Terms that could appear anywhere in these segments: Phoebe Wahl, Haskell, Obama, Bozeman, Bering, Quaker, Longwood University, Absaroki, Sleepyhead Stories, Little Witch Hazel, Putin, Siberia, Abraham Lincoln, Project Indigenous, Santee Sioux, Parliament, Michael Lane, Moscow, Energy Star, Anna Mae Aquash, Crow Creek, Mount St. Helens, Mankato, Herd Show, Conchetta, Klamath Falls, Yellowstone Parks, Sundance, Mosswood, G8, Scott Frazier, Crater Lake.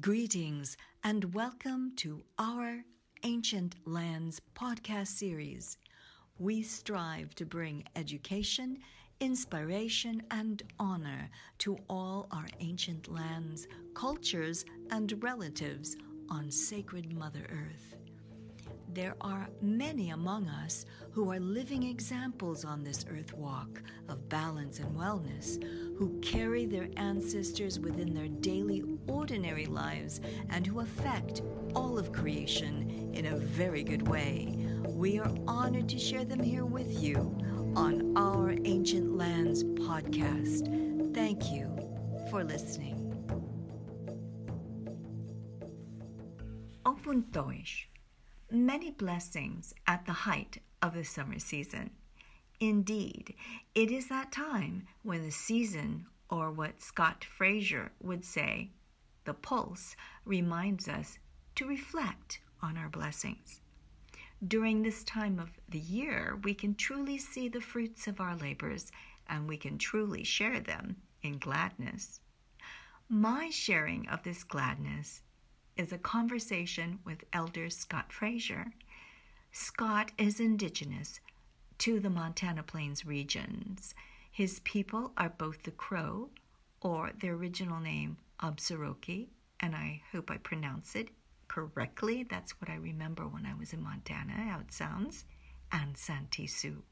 Greetings and welcome to our Ancient Lands podcast series. We strive to bring education, inspiration, and honor to all our ancient lands, cultures, and relatives on sacred Mother Earth. There are many among us who are living examples on this earth walk of balance and wellness, who carry their ancestors within their daily, ordinary lives, and who affect all of creation in a very good way. We are honored to share them here with you on our Ancient Lands podcast. Thank you for listening. Opuntoish. Many blessings at the height of the summer season. Indeed, it is that time when the season, or what Scott Frazier would say, the pulse, reminds us to reflect on our blessings. During this time of the year, we can truly see the fruits of our labors, and we can truly share them in gladness. My sharing of this gladness is a conversation with Elder Scott Frazier. Scott is indigenous to the Montana Plains regions. His people are both the Crow, or their original name, Absaroki, and I hope I pronounce it correctly. That's what I remember when I was in Montana, how it sounds, and Santee Sioux.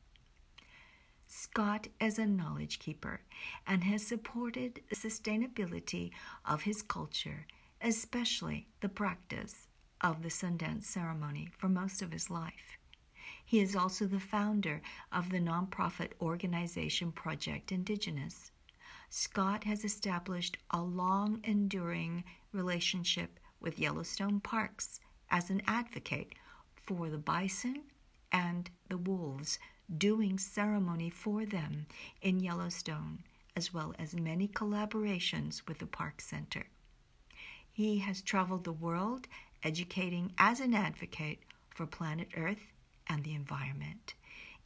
Scott is a knowledge keeper and has supported the sustainability of his culture, especially the practice of the Sundance ceremony, for most of his life. He is also the founder of the nonprofit organization Project Indigenous. Scott has established a long-enduring relationship with Yellowstone Parks as an advocate for the bison and the wolves, doing ceremony for them in Yellowstone, as well as many collaborations with the Park Center. He has traveled the world educating as an advocate for planet Earth and the environment.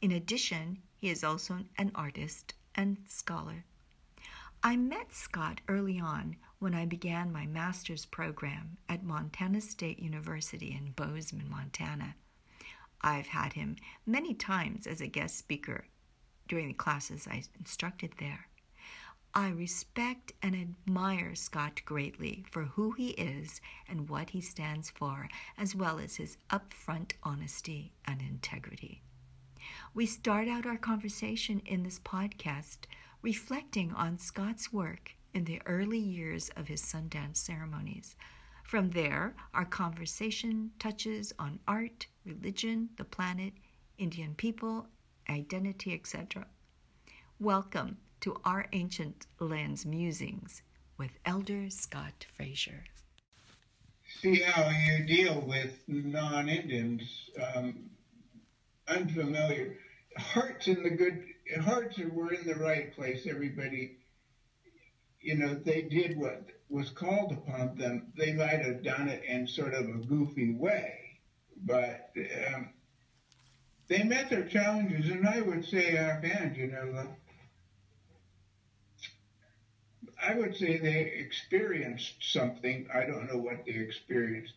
In addition, he is also an artist and scholar. I met Scott early on when I began my master's program at Montana State University in Bozeman, Montana. I've had him many times as a guest speaker during the classes I instructed there. I respect and admire Scott greatly for who he is and what he stands for, as well as his upfront honesty and integrity. We start out our conversation in this podcast reflecting on Scott's work in the early years of his Sundance ceremonies. From there, our conversation touches on art, religion, the planet, Indian people, identity, etc. Welcome to our Ancient Lands Musings with Elder Scott Frazier. See how you deal with non-Indians, unfamiliar. Hearts were in the right place. Everybody, they did what was called upon them. They might have done it in sort of a goofy way, but they met their challenges, and I would say our band, I would say they experienced something. I don't know what they experienced.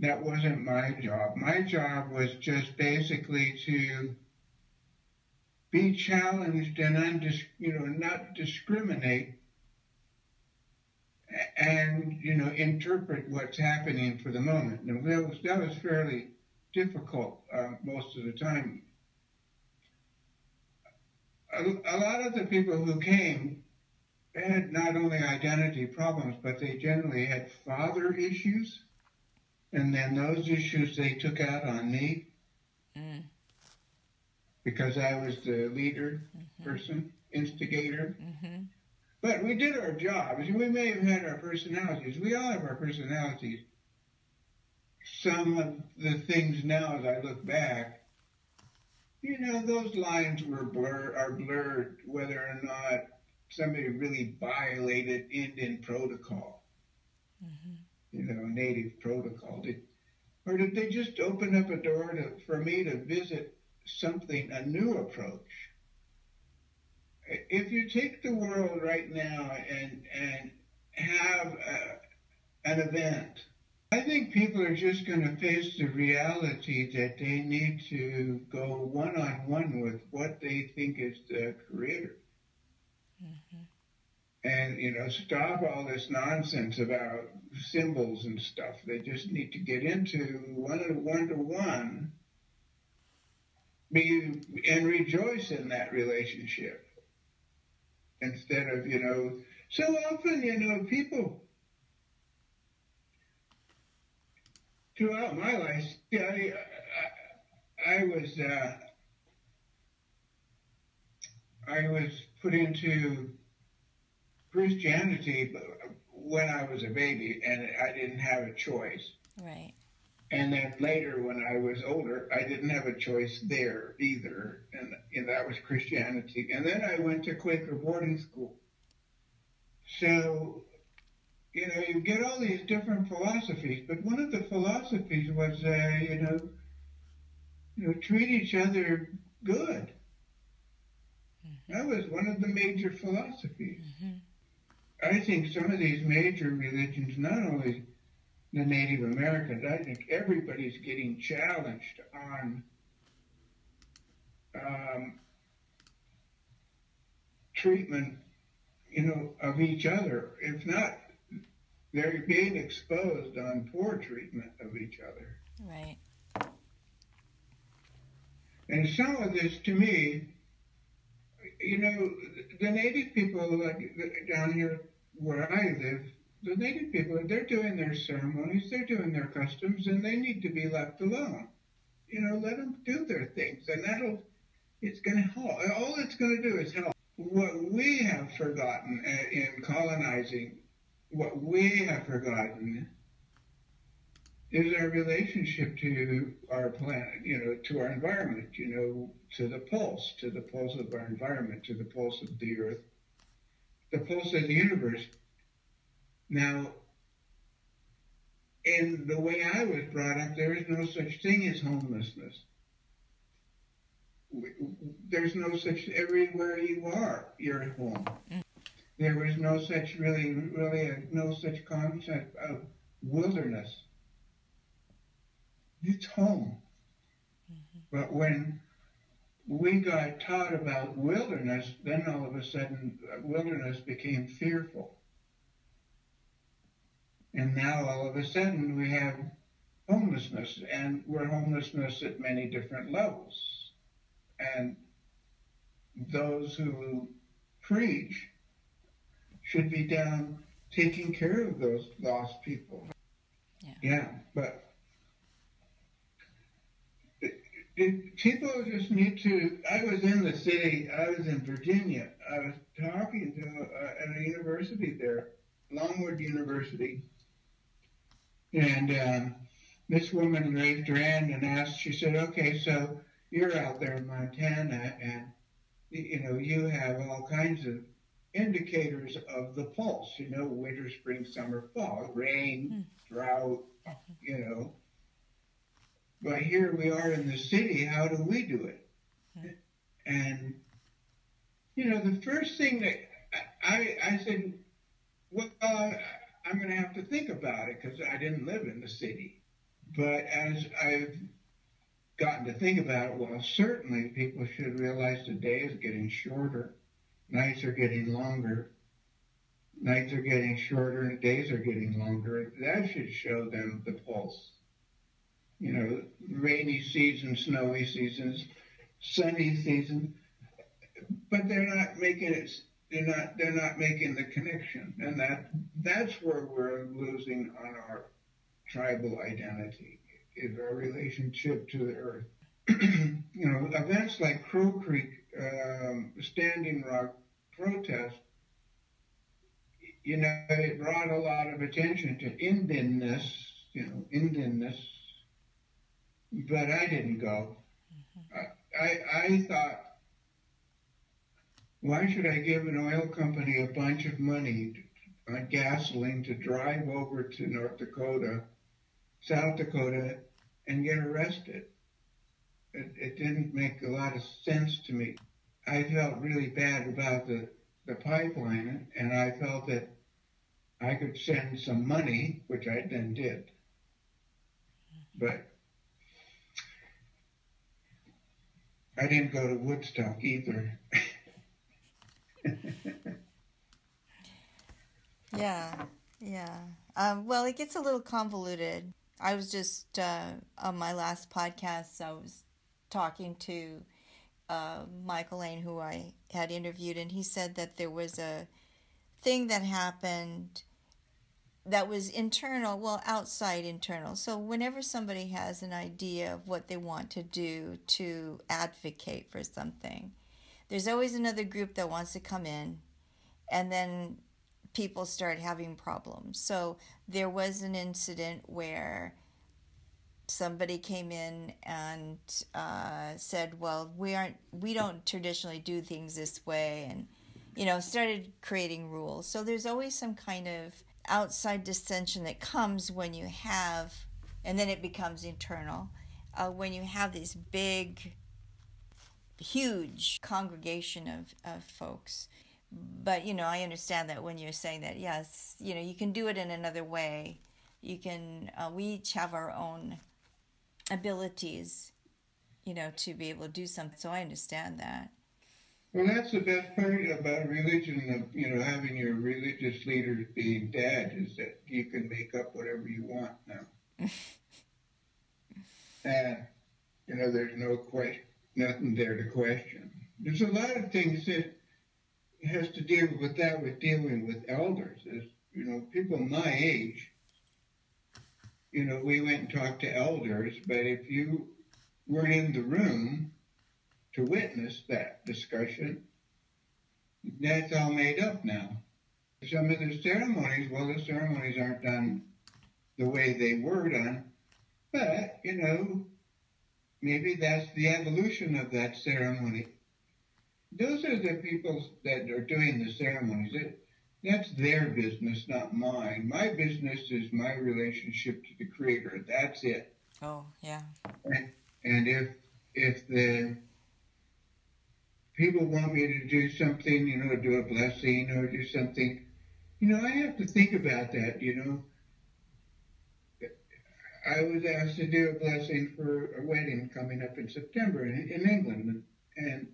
That wasn't my job. My job was just basically to be challenged and not discriminate and, interpret what's happening for the moment. And that was fairly difficult most of the time. A lot of the people who came, they had not only identity problems, but they generally had father issues, and then those issues they took out on me because I was the leader person, instigator. Mm-hmm. But we did our jobs. We may have had our personalities. We all have our personalities. Some of the things now, as I look back, those lines are blurred, whether or not somebody really violated Indian protocol, native protocol. Or did they just open up a door for me to visit something, a new approach? If you take the world right now and have an event. I think people are just going to face the reality that they need to go one-on-one with what they think is the creator. Mm-hmm. And, you know, stop all this nonsense about symbols and stuff. They just need to get into one-to-one and rejoice in that relationship. Instead of, you know, so often, you know, people throughout my life, I was put into Christianity when I was a baby, and I didn't have a choice. Right. And then later, when I was older, I didn't have a choice there either, and that was Christianity. And then I went to Quaker boarding school. So, you know, you get all these different philosophies, but one of the philosophies was, treat each other good. Mm-hmm. That was one of the major philosophies. Mm-hmm. I think some of these major religions, not only the Native Americans, I think everybody's getting challenged on treatment, you know, of each other. If not, they're being exposed on poor treatment of each other. Right. And some of this, to me, you know, the Native people, like down here where I live, the Native people, they're doing their ceremonies, they're doing their customs, and they need to be left alone. You know, let them do their things, and it's going to help. All it's going to do is help. What we have forgotten in colonizing, what we have forgotten is our relationship to our planet, you know, to our environment, you know, to the pulse of our environment, to the pulse of the earth, the pulse of the universe. Now, in the way I was brought up, there is no such thing as homelessness. There's no such, everywhere you are, you're at home. There was no such, no such concept of wilderness. It's home. Mm-hmm. But when we got taught about wilderness, then all of a sudden, wilderness became fearful. And now all of a sudden we have homelessness, and we're homelessness at many different levels. And those who preach should be down taking care of those lost people. Yeah, but people just need to, I was in the city, I was in Virginia, I was talking to at a university there, Longwood University. And this woman raised her hand and asked, she said, okay, so you're out there in Montana and, you know, you have all kinds of indicators of the pulse, you know, winter, spring, summer, fall, rain, drought, you know. But here we are in the city, how do we do it? And, you know, the first thing that I said, well, I'm going to have to think about it because I didn't live in the city. But as I've gotten to think about it, well, certainly people should realize the day is getting shorter. Nights are getting longer. Nights are getting shorter and days are getting longer. That should show them the pulse. You know, rainy season, snowy seasons, sunny season. But they're not making it... They're not making the connection, and that's where we're losing on our tribal identity, is our relationship to the earth. You know, events like Crow Creek, Standing Rock protest, you know, it brought a lot of attention to Indianness, you know, but I didn't go. Mm-hmm. I thought, why should I give an oil company a bunch of money on gasoline to drive over to North Dakota, South Dakota, and get arrested? It didn't make a lot of sense to me. I felt really bad about the pipeline, and I felt that I could send some money, which I then did. But I didn't go to Woodstock either. Yeah. Well, it gets a little convoluted. I was just, on my last podcast, I was talking to Michael Lane, who I had interviewed, and he said that there was a thing that happened that was internal, well, outside internal. So whenever somebody has an idea of what they want to do to advocate for something, there's always another group that wants to come in, and then people start having problems. So there was an incident where somebody came in and said, well, we don't traditionally do things this way, and, you know, started creating rules. So there's always some kind of outside dissension that comes when you have, and then it becomes internal, when you have these big, huge congregation of folks. But, you know, I understand that when you're saying that, yes, you know, you can do it in another way. You can, we each have our own abilities, you know, to be able to do something. So I understand that. Well, that's the best part about religion, you know, having your religious leaders being dad, is that you can make up whatever you want now. And, you know, there's nothing there to question. There's a lot of things that has to deal with that with dealing with elders. As, you know, people my age, you know, we went and talked to elders, but if you weren't in the room to witness that discussion, that's all made up now. Some of the ceremonies, well, the ceremonies aren't done the way they were done, but, you know, maybe that's the evolution of that ceremony. Those are the people that are doing the ceremonies. That's their business, not mine. My business is my relationship to the Creator. That's it. Oh, yeah. And if the people want me to do something, you know, do a blessing or do something, you know, I have to think about that, you know. I was asked to do a blessing for a wedding coming up in September in England, and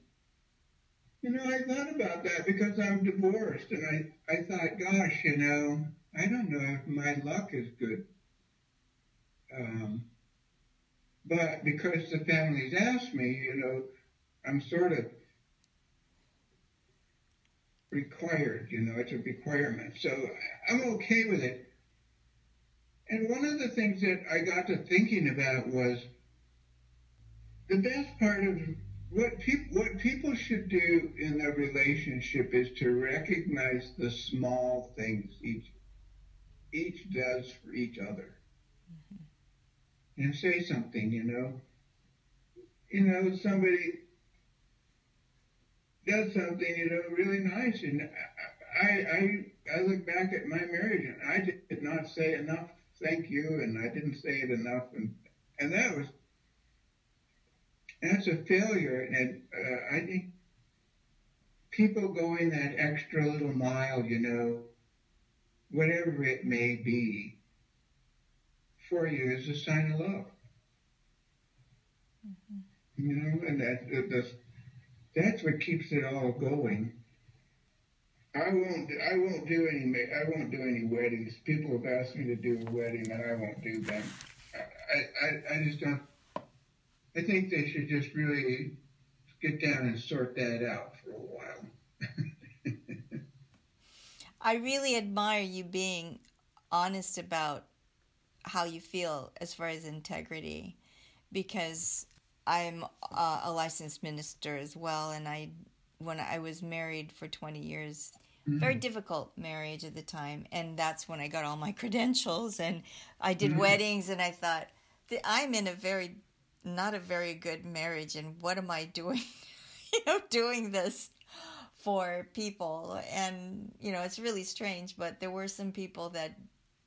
you know, I thought about that because I'm divorced, and I thought, gosh, you know, I don't know if my luck is good. But because the family's asked me, you know, I'm sort of required, you know, it's a requirement. So I'm okay with it. And one of the things that I got to thinking about was the best part of what people should do in a relationship is to recognize the small things each does for each other. Mm-hmm. And say something, you know. You know, somebody does something, you know, really nice, and I look back at my marriage, and I did not say enough thank you, and I didn't say it enough, and that was. That's a failure, and I think people going that extra little mile, you know, whatever it may be, for you is a sign of love. Mm-hmm. You know, and that's what keeps it all going. I won't do any weddings. People have asked me to do a wedding, and I won't do them. I just don't. I think they should just really get down and sort that out for a while. I really admire you being honest about how you feel as far as integrity, because I'm a licensed minister as well, and when I was married for 20 years, mm-hmm. Very difficult marriage at the time, and that's when I got all my credentials, and I did mm-hmm. weddings, and I thought, I'm in not a very good marriage, and what am I doing, you know, doing this for people? And, you know, it's really strange, but there were some people that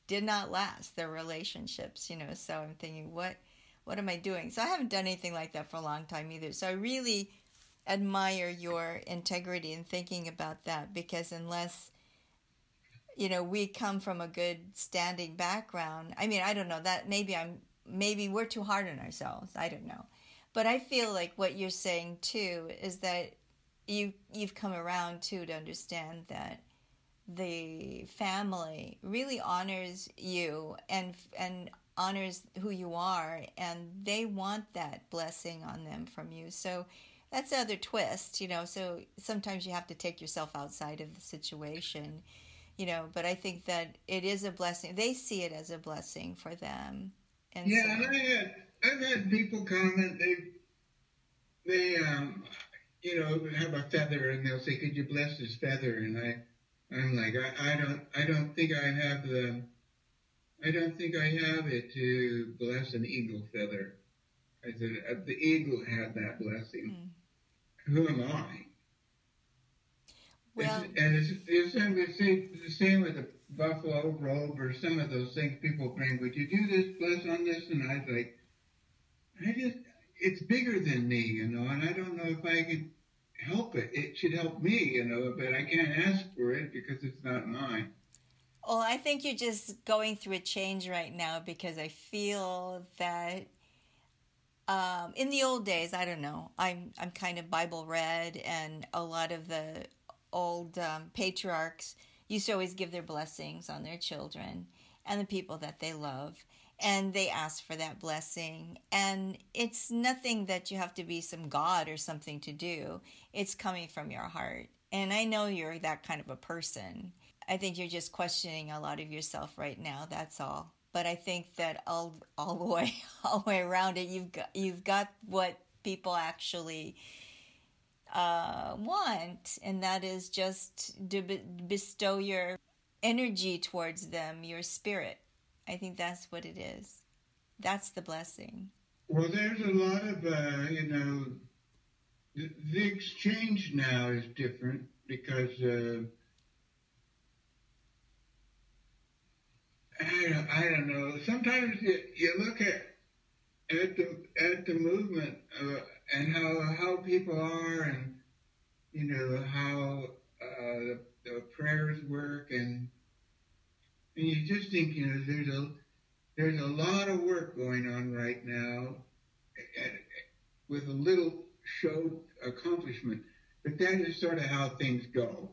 did not last their relationships, you know, so I'm thinking, what am I doing? So I haven't done anything like that for a long time either. So I really admire your integrity in thinking about that, because unless you know, we come from a good standing background. I mean, I don't know that maybe we're too hard on ourselves. I don't know. But I feel like what you're saying too is that you've come around too to understand that the family really honors you and honors who you are, and they want that blessing on them from you. So that's the other twist, you know. So sometimes you have to take yourself outside of the situation, you know, but I think that it is a blessing. They see it as a blessing for them. And yeah, so, and I've had people comment, they you know, have a feather and they'll say, "Could you bless this feather?" And I'm like, I don't think I have it to bless an eagle feather. I said, the eagle had that blessing. Mm. Who am I? Well, it's the same with the buffalo robe or some of those things people bring. Would you do this, bless on this? And I was like, it's bigger than me, you know, and I don't know if I could help it. It should help me, you know, but I can't ask for it because it's not mine. Well, I think you're just going through a change right now, because I feel that in the old days, I don't know, I'm kind of Bible read, and a lot of the old patriarchs used to always give their blessings on their children and the people that they love, and they ask for that blessing. And it's nothing that you have to be some god or something to do. It's coming from your heart. And I know you're that kind of a person. I think you're just questioning a lot of yourself right now. That's all. But I think that all the way around it, you've got what people actually want, and that is just to bestow your energy towards them, your spirit. I think that's what it is. That's the blessing. Well, there's a lot of the exchange now is different because. I don't know. Sometimes you look at the movement and how people are, and you know how the prayers work, and you just think, you know, there's a lot of work going on right now with a little show accomplishment, but that is sort of how things go.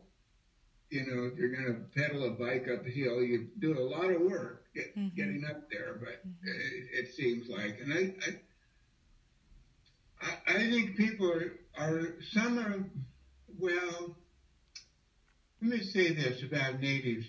You know, if you're going to pedal a bike up a hill, you do a lot of work getting up there, but it seems like. And I think people some are, well, let me say this about natives.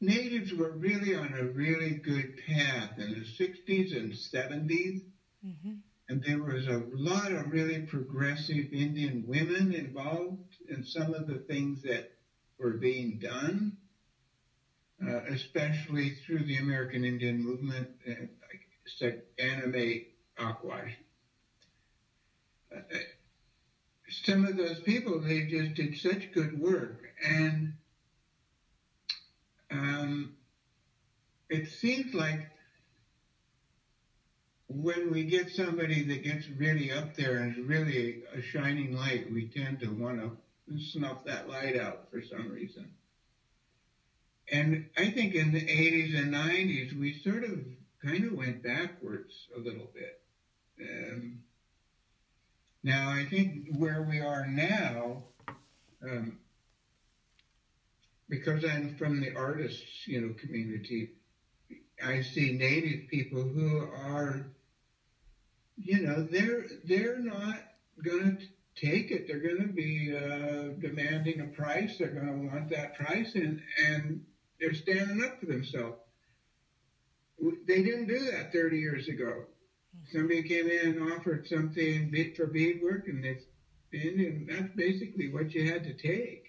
Natives were really on a really good path in the 60s and 70s. Mm-hmm. And there was a lot of really progressive Indian women involved in some of the things that were being done, especially through the American Indian Movement, like Anna Mae Aquash. Some of those people, they just did such good work. And it seems like when we get somebody that gets really up there and is really a shining light, we tend to want to snuff that light out for some reason. And I think in the 80s and 90s, we sort of kind of went backwards a little bit. Now, I think where we are now, because I'm from the artists, you know, community, I see native people who are, you know, they're not going to take it. They're going to be demanding a price. They're going to want that price, and they're standing up for themselves. They didn't do that 30 years ago. Somebody came in and offered something bit for beadwork, and it's been, and that's basically what you had to take.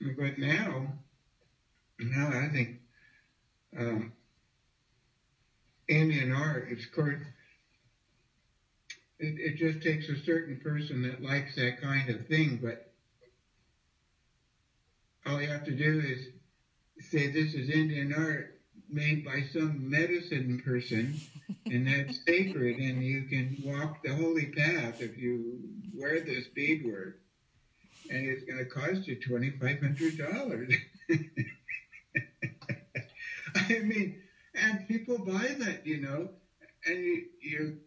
Mm-hmm. But now I think Indian art, it's course, it just takes a certain person that likes that kind of thing, but all you have to do is say, this is Indian art, made by some medicine person, and that's sacred, and you can walk the holy path if you wear this beadwork, and it's going to cost you $2,500. I mean, and people buy that, you know, and you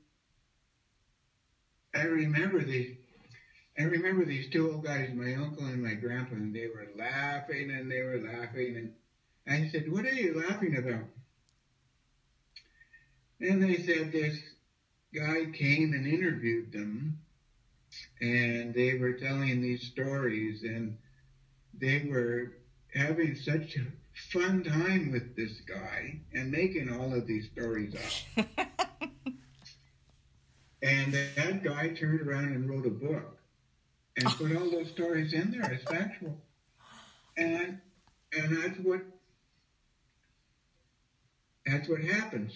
I remember these two old guys, my uncle and my grandpa, and they were laughing and they were laughing, and I said, "What are you laughing about?" And they said this guy came and interviewed them, and they were telling these stories, and they were having such a fun time with this guy and making all of these stories up. And that guy turned around and wrote a book and put all those stories in there as factual. And that's what happens.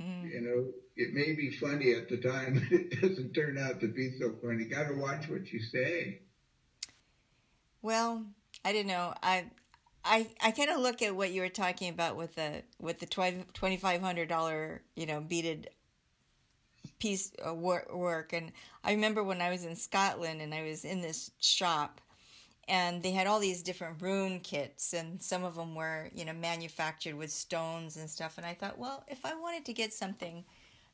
Mm. You know, it may be funny at the time, but it doesn't turn out to be so funny. You got to watch what you say. Well, I don't know. I kind of look at what you were talking about with the $2,500, you know, beaded piece of work. And I remember when I was in Scotland and I was in this shop, and they had all these different rune kits, and some of them were, you know, manufactured with stones and stuff. And I thought, well, if I wanted to get something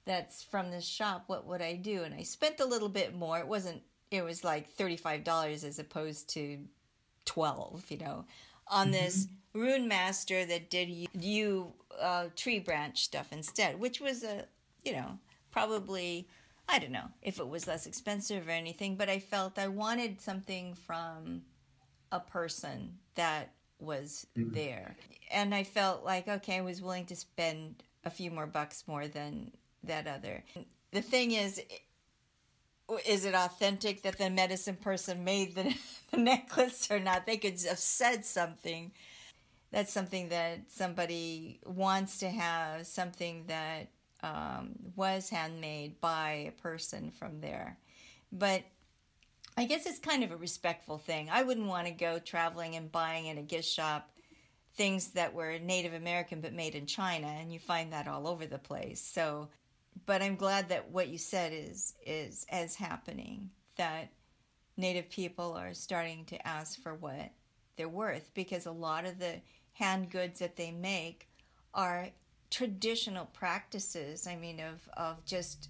that's from this shop, what would I do? And I spent a little bit more. It was like $35 as opposed to $12, you know, on this rune master that did tree branch stuff instead, which was a, you know, probably, I don't know if it was less expensive or anything, but I felt I wanted something from a person that was there. And I felt like, okay, I was willing to spend a few more bucks more than that other. The thing is it authentic that the medicine person made the necklace or not? They could have said something. That's something that somebody wants to have, something that was handmade by a person from there. But I guess it's kind of a respectful thing. I wouldn't want to go traveling and buying in a gift shop things that were Native American but made in China, and you find that all over the place. So, but I'm glad that what you said is as happening, that Native people are starting to ask for what they're worth, because a lot of the hand goods that they make are traditional practices, I mean, of just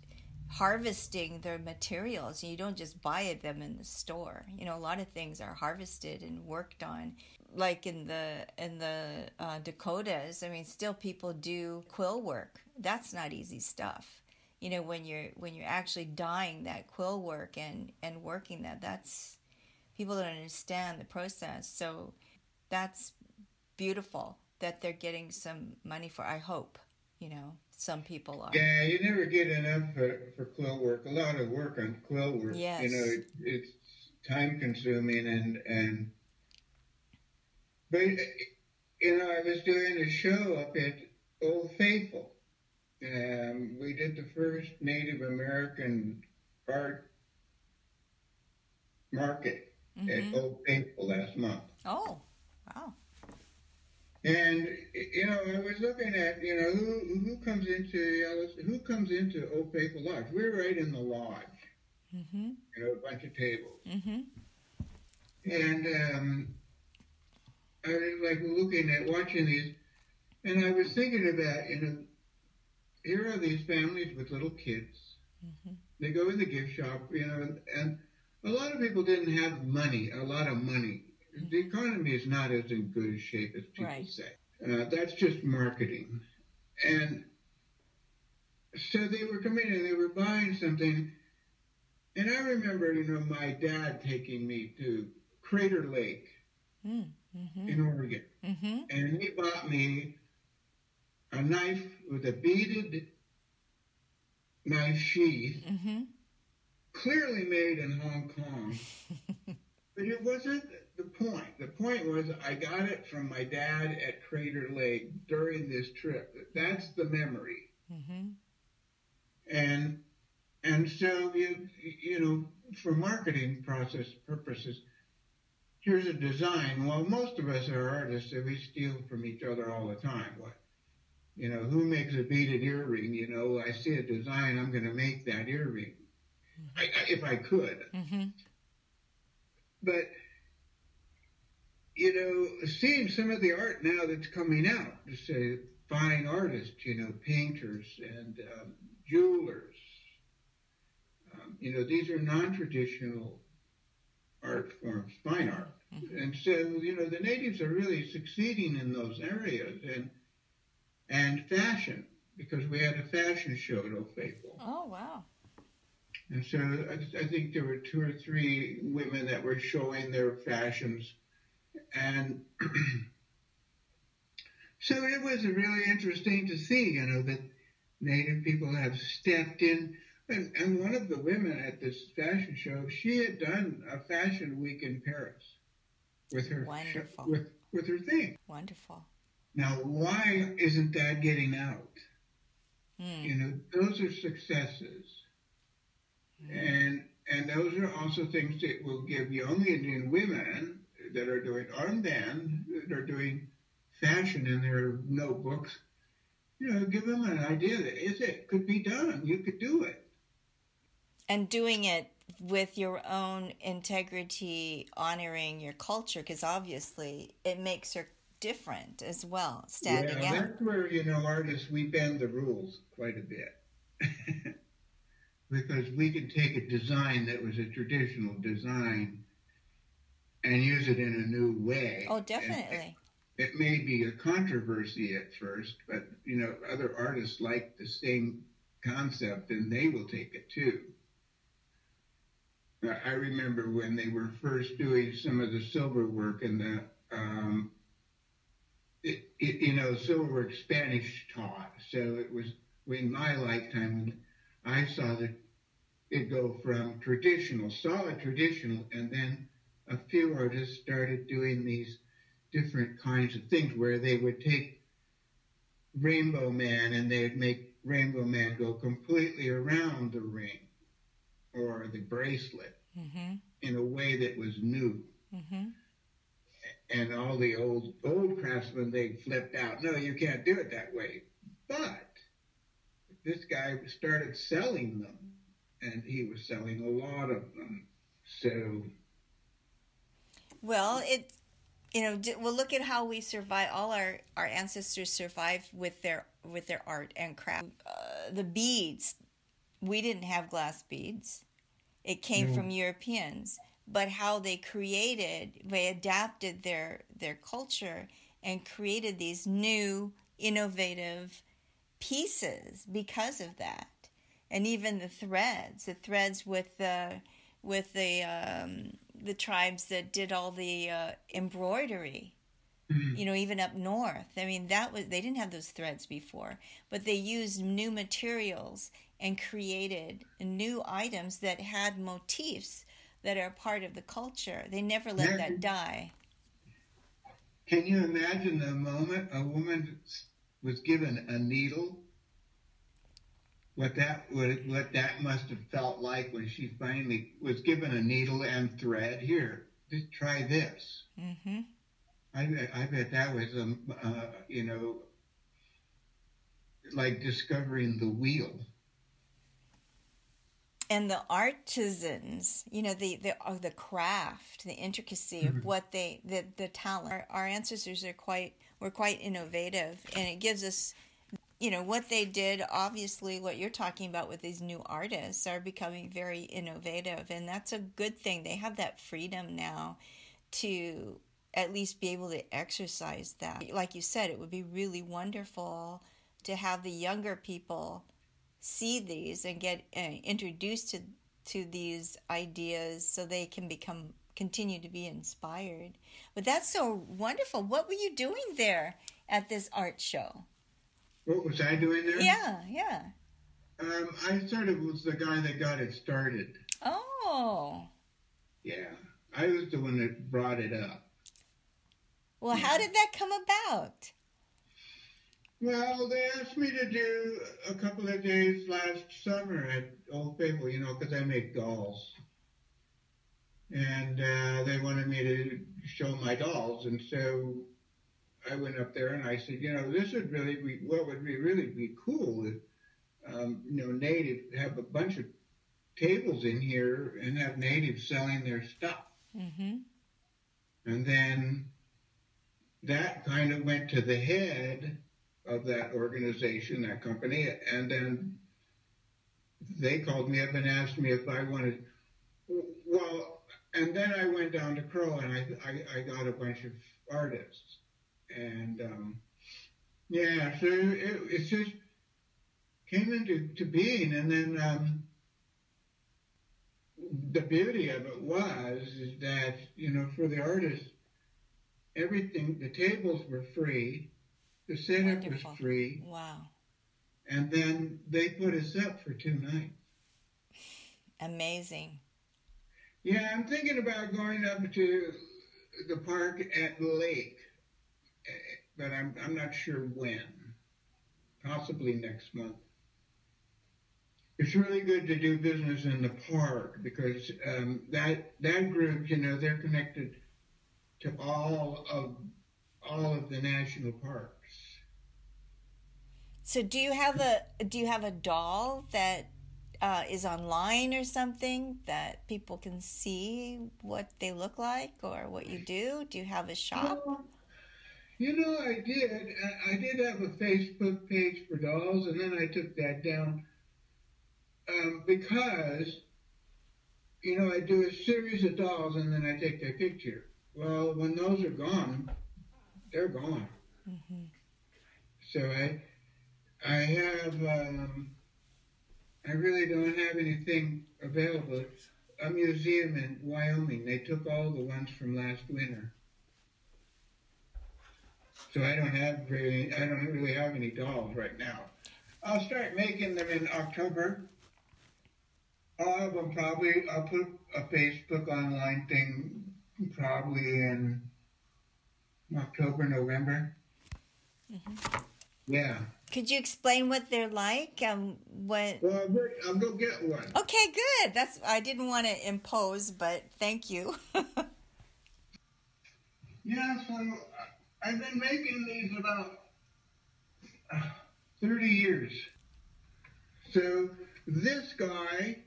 harvesting their materials. You don't just buy them in the store. You know, a lot of things are harvested and worked on. Like in the Dakotas, I mean, still people do quill work. That's not easy stuff. You know, when you're actually dyeing that quill work and working that's, people don't understand the process. So that's beautiful that they're getting some money for, I hope, you know, some people are. Yeah, you never get enough for quill work, a lot of work on quill work. Yes. You know, it's time-consuming, and but, you know, I was doing a show up at Old Faithful. We did the first Native American art market at Old Faithful last month. Oh, wow. And, you know, I was looking at, you know, who comes into Yellowstone, who comes into Old Faithful Lodge? We're right in the lodge. Mm-hmm. You know, a bunch of tables. Mm-hmm. And I was, like, looking at, watching these, and I was thinking about, you know, here are these families with little kids. Mm-hmm. They go in the gift shop, you know, and a lot of people didn't have money, a lot of money. The economy is not as in good a shape as people say. That's just marketing. And so they were coming and they were buying something. And I remember, you know, my dad taking me to Crater Lake in Oregon. Mm-hmm. And he bought me a knife with a beaded knife sheath, clearly made in Hong Kong. But it wasn't the point. The point was I got it from my dad at Crater Lake during this trip. That's the memory. Mm-hmm. And so, you know, for marketing process purposes, here's a design. Well, most of us are artists, so we steal from each other all the time. What? You know, who makes a beaded earring? You know, I see a design, I'm going to make that earring. If I could. Mm-hmm. But, you know, seeing some of the art now that's coming out, say, fine artists, you know, painters and jewelers, you know, these are non-traditional art forms, fine art. Mm-hmm. And so, you know, the natives are really succeeding in those areas, and fashion, because we had a fashion show at Old Faithful. Oh, wow. And so I think there were 2 or 3 women that were showing their fashions. And so it was really interesting to see, you know, that Native people have stepped in. And one of the women at this fashion show, she had done a fashion week in Paris with her Wonderful. With her thing. Wonderful. Now, why isn't that getting out? Mm. You know, those are successes. And those are also things that will give young Indian women that are doing armband, that are doing fashion in their notebooks, you know, give them an idea that it could be done. You could do it. And doing it with your own integrity, honoring your culture, because obviously it makes her different as well, standing out. Yeah, that's where, you know, artists, we bend the rules quite a bit. Because we could take a design that was a traditional design and use it in a new way. Oh, definitely. It may be a controversy at first, but, you know, other artists like the same concept and they will take it too. I remember when they were first doing some of the silver work and the, you know, silver work Spanish taught. So it was in my lifetime I saw that it go from traditional, solid traditional, and then a few artists started doing these different kinds of things where they would take Rainbow Man and they'd make Rainbow Man go completely around the ring or the bracelet mm-hmm. in a way that was new. Mm-hmm. And all the old craftsmen, they flipped out. No, you can't do it that way. But this guy started selling them, and he was selling a lot of them. So, well, it, you know, well, look at how we survive. All our ancestors survived with their art and craft. The beads, we didn't have glass beads; it came from Europeans. But how they created, they adapted their culture and created these new, innovative pieces because of that, and even the threads with the tribes that did all the embroidery, mm-hmm. you know, even up north. I mean, that was, they didn't have those threads before, but they used new materials and created new items that had motifs that are part of the culture. They never let that die. Can you imagine the moment a woman was given a needle? What that must have felt like when she finally was given a needle and thread. Here, just try this. Mm-hmm. I bet that was you know, like discovering the wheel. And the artisans, you know, the craft, the intricacy mm-hmm. of what the talent. Our ancestors were quite innovative, and it gives us, you know, what they did. Obviously, what you're talking about with these new artists are becoming very innovative, and that's a good thing. They have that freedom now to at least be able to exercise that. Like you said, it would be really wonderful to have the younger people see these and get introduced to these ideas so they can continue to be inspired. But that's so wonderful. What were you doing there at this art show? What was I doing there? Yeah. I sort of was the guy that got it started. Oh. Yeah. I was the one that brought it up. Well, how did that come about? Well, they asked me to do a couple of days last summer at Old Faithful, you know, because I make dolls. And they wanted me to show my dolls, and so I went up there and I said, you know, this would really be, what would be really be cool is, you know, native, have a bunch of tables in here and have natives selling their stuff. Mm-hmm. And then that kind of went to the head of that organization, that company, and then they called me up and asked me if I wanted, well, and then I went down to Crow and I got a bunch of artists. And, yeah, so it just came into being. And then the beauty of it was is that, you know, for the artists, everything, the tables were free, the setup was free. Wow. And then they put us up for 2 nights. Amazing. Yeah, I'm thinking about going up to the park at the lake, but I'm not sure when. Possibly next month. It's really good to do business in the park because that group, you know, they're connected to all of the national parks. So do you have a doll that is online or something that people can see what they look like or what you do? Do you have a shop? Well, you know, I did. I did have a Facebook page for dolls, and then I took that down because, you know, I do a series of dolls, and then I take their picture. Well, when those are gone, they're gone. Mm-hmm. So I have, I really don't have anything available. A museum in Wyoming, they took all the ones from last winter. So I don't really have any dolls right now. I'll start making them in October. I'll have them probably, I'll put a Facebook online thing probably in October, November. Mm-hmm. Yeah. Could you explain what they're like? Well, I'll go get one. Okay, good. I didn't want to impose, but thank you. Yeah, so I've been making these about 30 years. So this guy,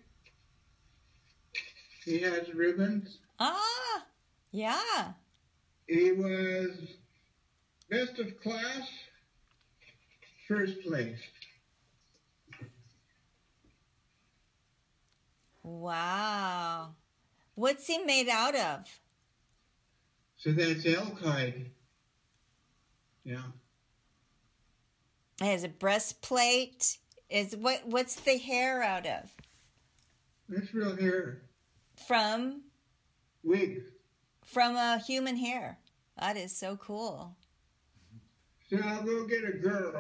he has ribbons. Ah, yeah. He was best of class. First place. Wow. What's he made out of? So that's elk hide. Yeah. It has a breastplate. What's the hair out of? That's real hair. From? Wig. From a human hair. That is so cool. So I'll go get a girl,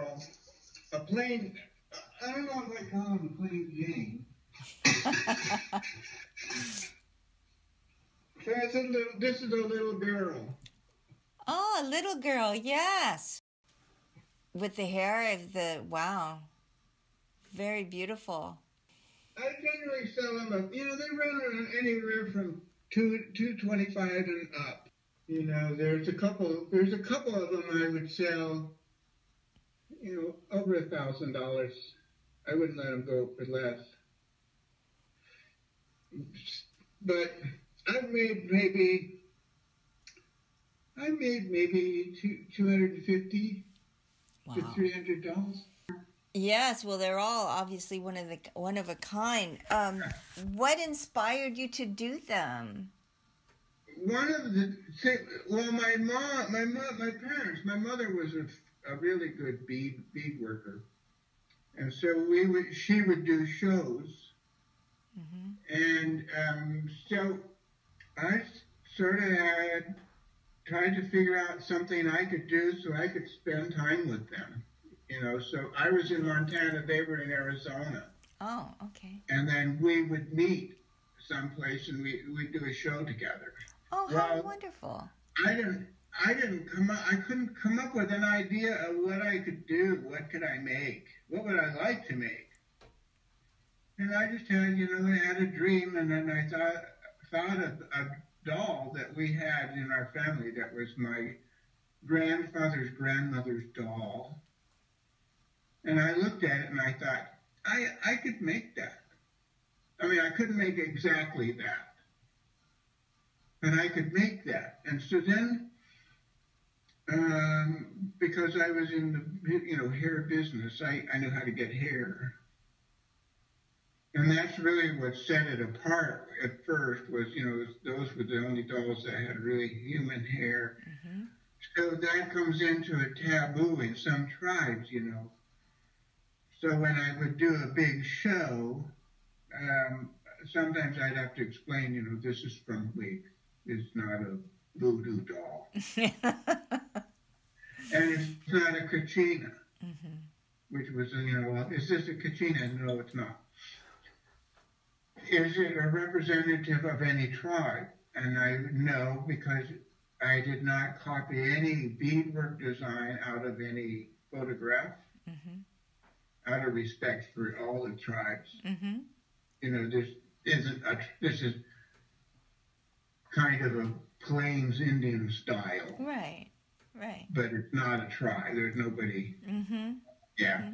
a plain, I don't know if I call them a plain Jane. So this is a little girl. Oh, a little girl, yes. With the hair of the, wow. Very beautiful. I generally sell them, you know, they run anywhere from $225 and up. You know, there's a couple of them I would sell, you know, over $1,000. I wouldn't let them go for less. But I made maybe $250 wow. to $300. Yes, well, they're all obviously one of a kind. What inspired you to do them? My mother was a really good bead worker, and so she would do shows, mm-hmm. and so I sort of had tried to figure out something I could do so I could spend time with them, you know. So I was in Montana, they were in Arizona. Oh, okay. And then we would meet someplace and we'd do a show together. Oh, how wonderful! I couldn't come up with an idea of what I could do. What could I make? What would I like to make? And I just had, you know, I had a dream, and then I thought of a doll that we had in our family that was my grandfather's grandmother's doll. And I looked at it and I thought, I could make that. I mean, I couldn't make exactly that, but I could make that. And so then, because I was in the, hair business, I knew how to get hair. And that's really what set it apart at first was, those were the only dolls that had really human hair. Mm-hmm. So that comes into a taboo in some tribes, So when I would do a big show, sometimes I'd have to explain, this is from Wig. It's not a voodoo doll. And it's not a kachina, mm-hmm. which was, well, is this a kachina? No, it's not. Is it a representative of any tribe? And I know because I did not copy any beadwork design out of any photograph, mm-hmm. out of respect for all the tribes. Mm-hmm. This is kind of a Plains Indian style. Right, right. But it's not a tribe. There's nobody. Mm-hmm. Yeah. Mm-hmm.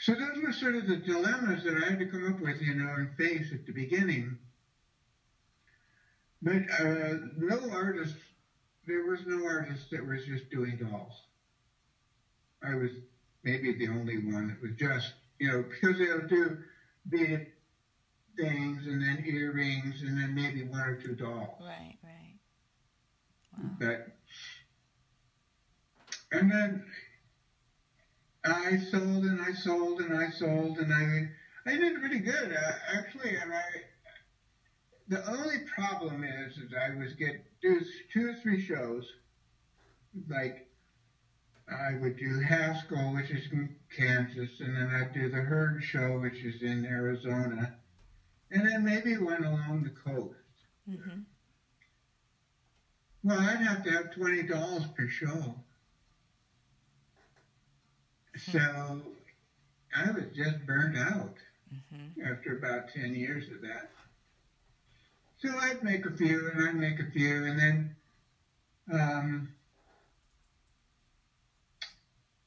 So those were sort of the dilemmas that I had to come up with, and face at the beginning. But there was no artist that was just doing dolls. I was maybe the only one that was just, because they'll do beaded things and then earrings and then maybe one or two dolls. Right, right. Wow. And then I sold and I sold and I sold and I did pretty good actually, and the only problem is I was do two or three shows, like I would do Haskell, which is in Kansas, and then I'd do the Herd Show, which is in Arizona, and then maybe one along the coast. Mm-hmm. Well, I'd have to have $20 per show. So I was just burned out mm-hmm. after about 10 years of that. So I'd make a few, and I'd make a few, and then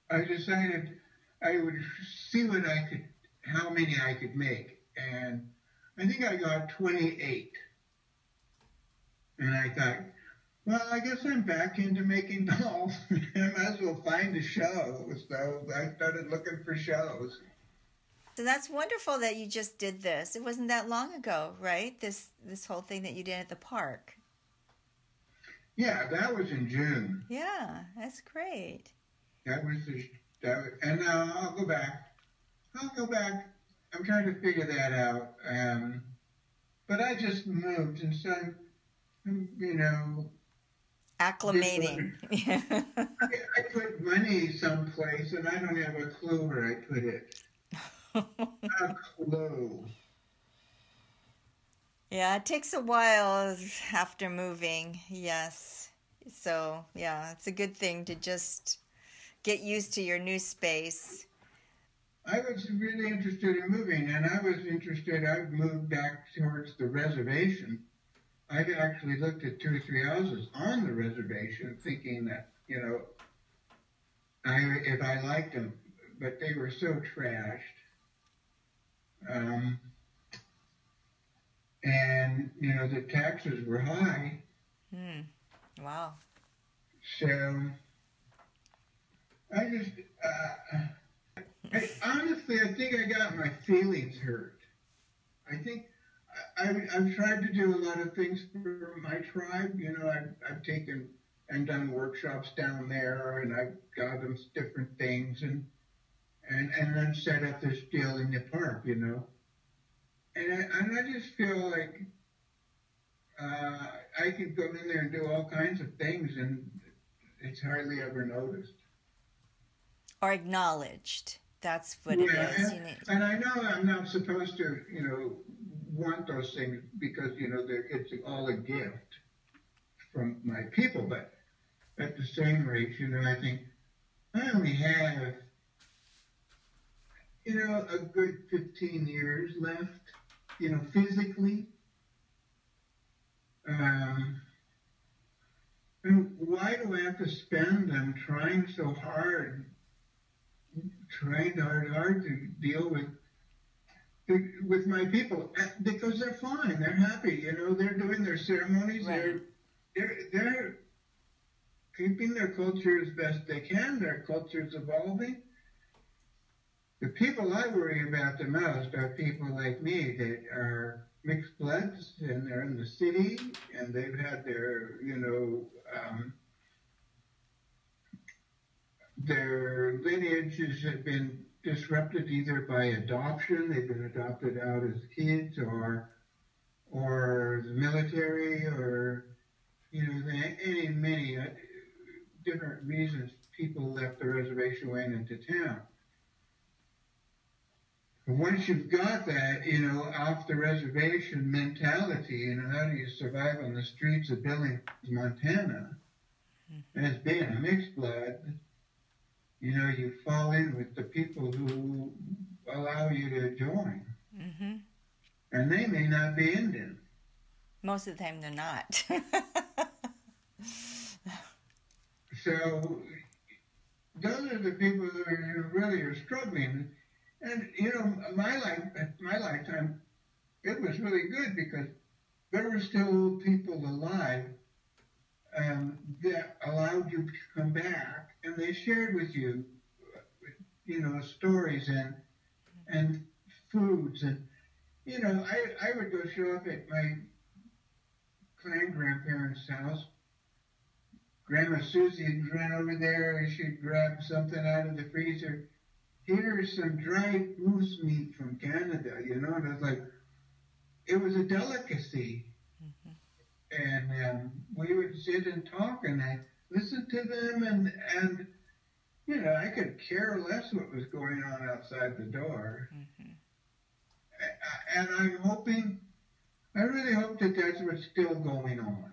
I decided I would see how many I could make. And I think I got 28. And I thought, well, I guess I'm back into making dolls. I might as well find a show. So I started looking for shows. So that's wonderful that you just did this. It wasn't that long ago, right? This whole thing that you did at the park. Yeah, that was in June. Yeah, that's great. And now I'll go back. I'm trying to figure that out. But I just moved, and so I'm, acclimating. I put money someplace, and I don't have a clue where I put it. Not a clue. Yeah, it takes a while after moving, yes. So, yeah, it's a good thing to just get used to your new space. I was really interested in moving, and I moved back towards the reservation. I've actually looked at two or three houses on the reservation thinking that, if I liked them, but they were so trashed. And, the taxes were high. Mm. Wow. So I just, honestly, I think I got my feelings hurt. I think I've tried to do a lot of things for my tribe. I've taken and done workshops down there, and I've got them different things, and then set up this deal in the park, And I just feel like I could go in there and do all kinds of things, and it's hardly ever noticed. Or acknowledged. That's what it is. And I know I'm not supposed to, want those things because, it's all a gift from my people. But at the same rate, I think I only have, a good 15 years left, physically. Why do I have to spend them trying so hard, trying hard to deal with my people? Because they're fine, they're happy, you know, they're doing their ceremonies, right. they're keeping their culture as best they can, their culture's evolving. The people I worry about the most are people like me that are mixed bloods, and they're in the city, and they've had their, you know, their lineages have been disrupted either by adoption, they've been adopted out as kids, or the military, or, you know, any many different reasons people left the reservation went into town. Once you've got that, you know, off the reservation mentality, you know, how do you survive on the streets of Billings, Montana? Mm-hmm. As being a mixed blood, you know, you fall in with the people who allow you to join. Mm-hmm. And they may not be Indian. Most of the time they're not. So those are the people that are really struggling. And, you know, my lifetime, it was really good because there were still people alive that allowed you to come back, and they shared with you, you know, stories and foods. And, you know, I would go show up at my grandparents' house. Grandma Susie would run over there, and she'd grab something out of the freezer. Here's some dried moose meat from Canada, you know, and I was like, it was a delicacy. Mm-hmm. And we would sit and talk, and I listened to them, and you know, I could care less what was going on outside the door. Mm-hmm. And I'm hoping, I really hope that that's what's still going on.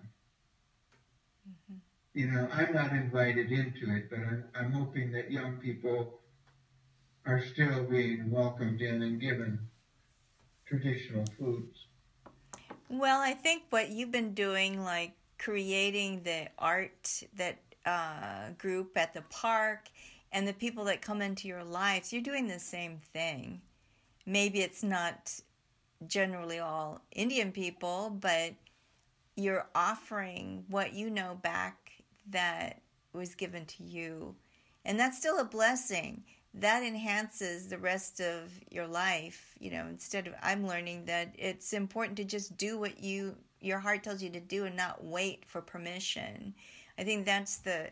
Mm-hmm. You know, I'm not invited into it, but I'm hoping that young people are still being welcomed in and given traditional foods. Well, I think what you've been doing, like creating the art that group at the park and the people that come into your lives, you're doing the same thing. Maybe it's not generally all Indian people, but you're offering what you know back that was given to you. And that's still a blessing. That enhances the rest of your life, you know, instead of, I'm learning that it's important to just do what your heart tells you to do and not wait for permission. I think that's the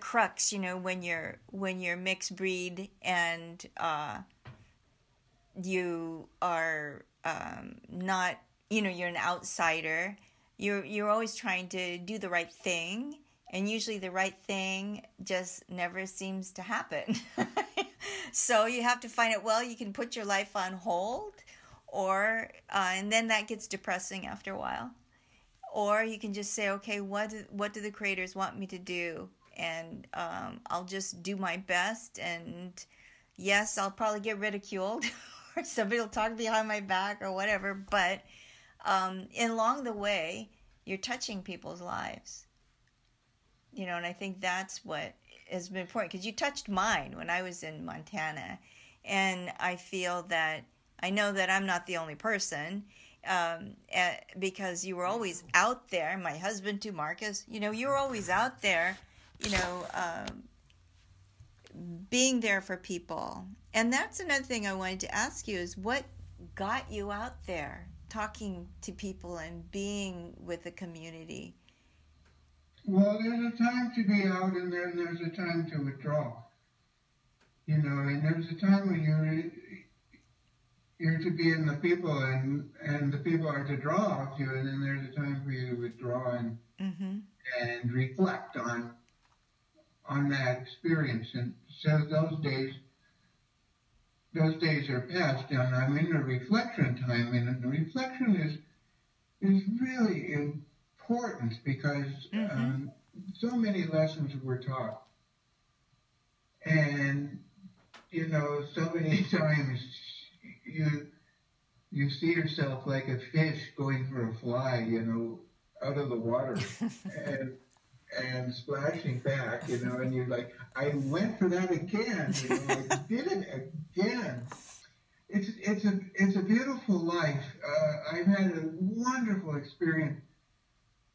crux, you know, when you're mixed breed and you are not, you know, you're an outsider, you're always trying to do the right thing. And usually the right thing just never seems to happen. So you have to find out, well, you can put your life on hold, or and then that gets depressing after a while. Or you can just say, okay, what do the creators want me to do? And I'll just do my best. And yes, I'll probably get ridiculed or somebody will talk behind my back or whatever. But along the way, you're touching people's lives. You know, and I think that's what has been important, because you touched mine when I was in Montana. And I feel that, I know that I'm not the only person, because you were always out there, my husband too, Marcus, you know, you were always out there, you know, being there for people. And that's another thing I wanted to ask you is what got you out there talking to people and being with the community? Well, there's a time to be out, and then there's a time to withdraw. You know, and there's a time when you're to be in the people, and the people are to draw off you, and then there's a time for you to withdraw and mm-hmm. and reflect on that experience. And so those days are past, and I'm in the reflection time, and the reflection is really important because mm-hmm. So many lessons were taught, and you know, so many times you see yourself like a fish going for a fly, you know, out of the water and splashing back, you know, and you're like, I went for that again, you know, I did it again. It's a beautiful life. I've had a wonderful experience.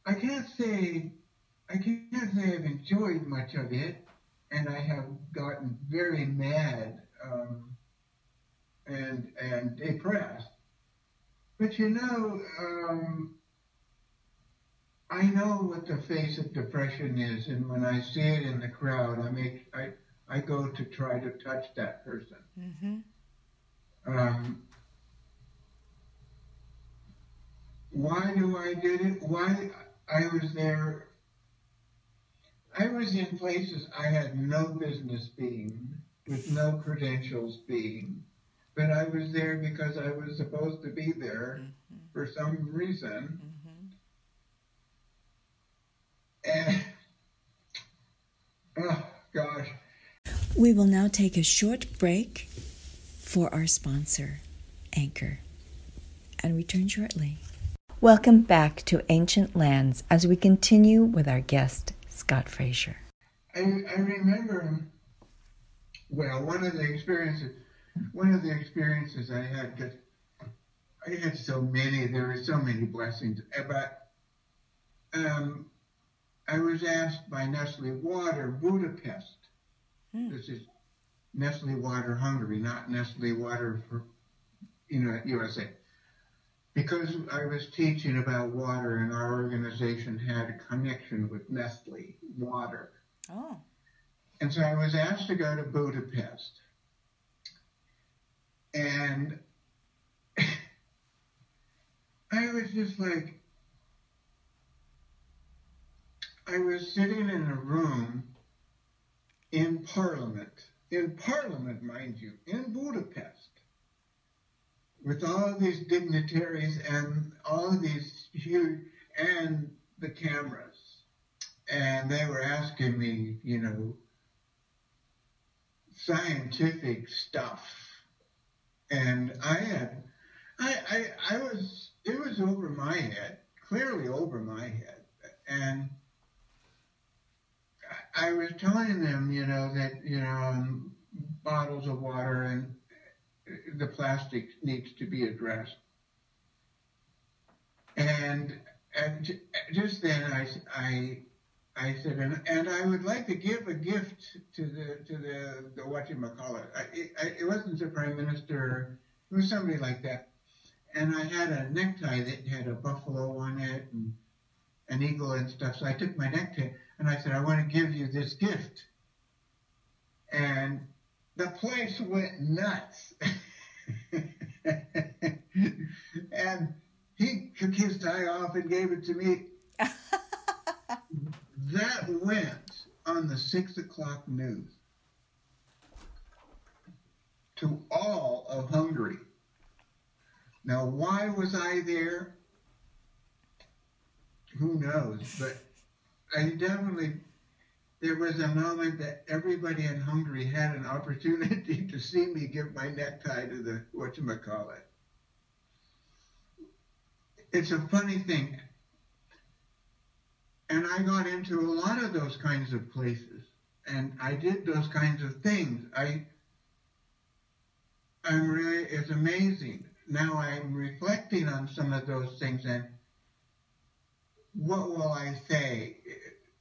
I can't say I've enjoyed much of it, and I have gotten very mad and depressed. But you know, I know what the face of depression is, and when I see it in the crowd, I go to try to touch that person. Mm-hmm. Why do I did it? Why I was there? I was in places I had no business being, with no credentials being, but I was there because I was supposed to be there for some reason. Mm-hmm. And, oh, gosh. We will now take a short break for our sponsor, Anchor, and return shortly. Welcome back to Ancient Lands as we continue with our guest, Scott Frazier. I remember, well, one of the experiences I had, because I had so many, there were so many blessings, but I was asked by Nestle Water, Budapest. Mm. This is Nestle Water Hungary, not Nestle Water for, you know, USA. Because I was teaching about water, and our organization had a connection with Nestle Water. Oh. And so I was asked to go to Budapest. And I was just like, I was sitting in a room in Parliament, mind you, in Budapest, with all of these dignitaries and all of these huge, and the cameras. And they were asking me, you know, scientific stuff. And it was over my head, clearly over my head. And I was telling them, you know, that, you know, bottles of water and the plastic needs to be addressed. And just then I said, and I would like to give a gift to the whatchamacallit. It wasn't the prime minister, it was somebody like that. And I had a necktie that had a buffalo on it and an eagle and stuff. So I took my necktie and I said, I want to give you this gift. And the place went nuts. And he took his tie off and gave it to me. That went on the 6 o'clock news to all of Hungary. Now, why was I there? Who knows? But I definitely, there was a moment that everybody in Hungary had an opportunity to see me give my necktie to the whatchamacallit. It's a funny thing. And I got into a lot of those kinds of places, and I did those kinds of things. I'm really, it's amazing. Now I'm reflecting on some of those things, and what will I say?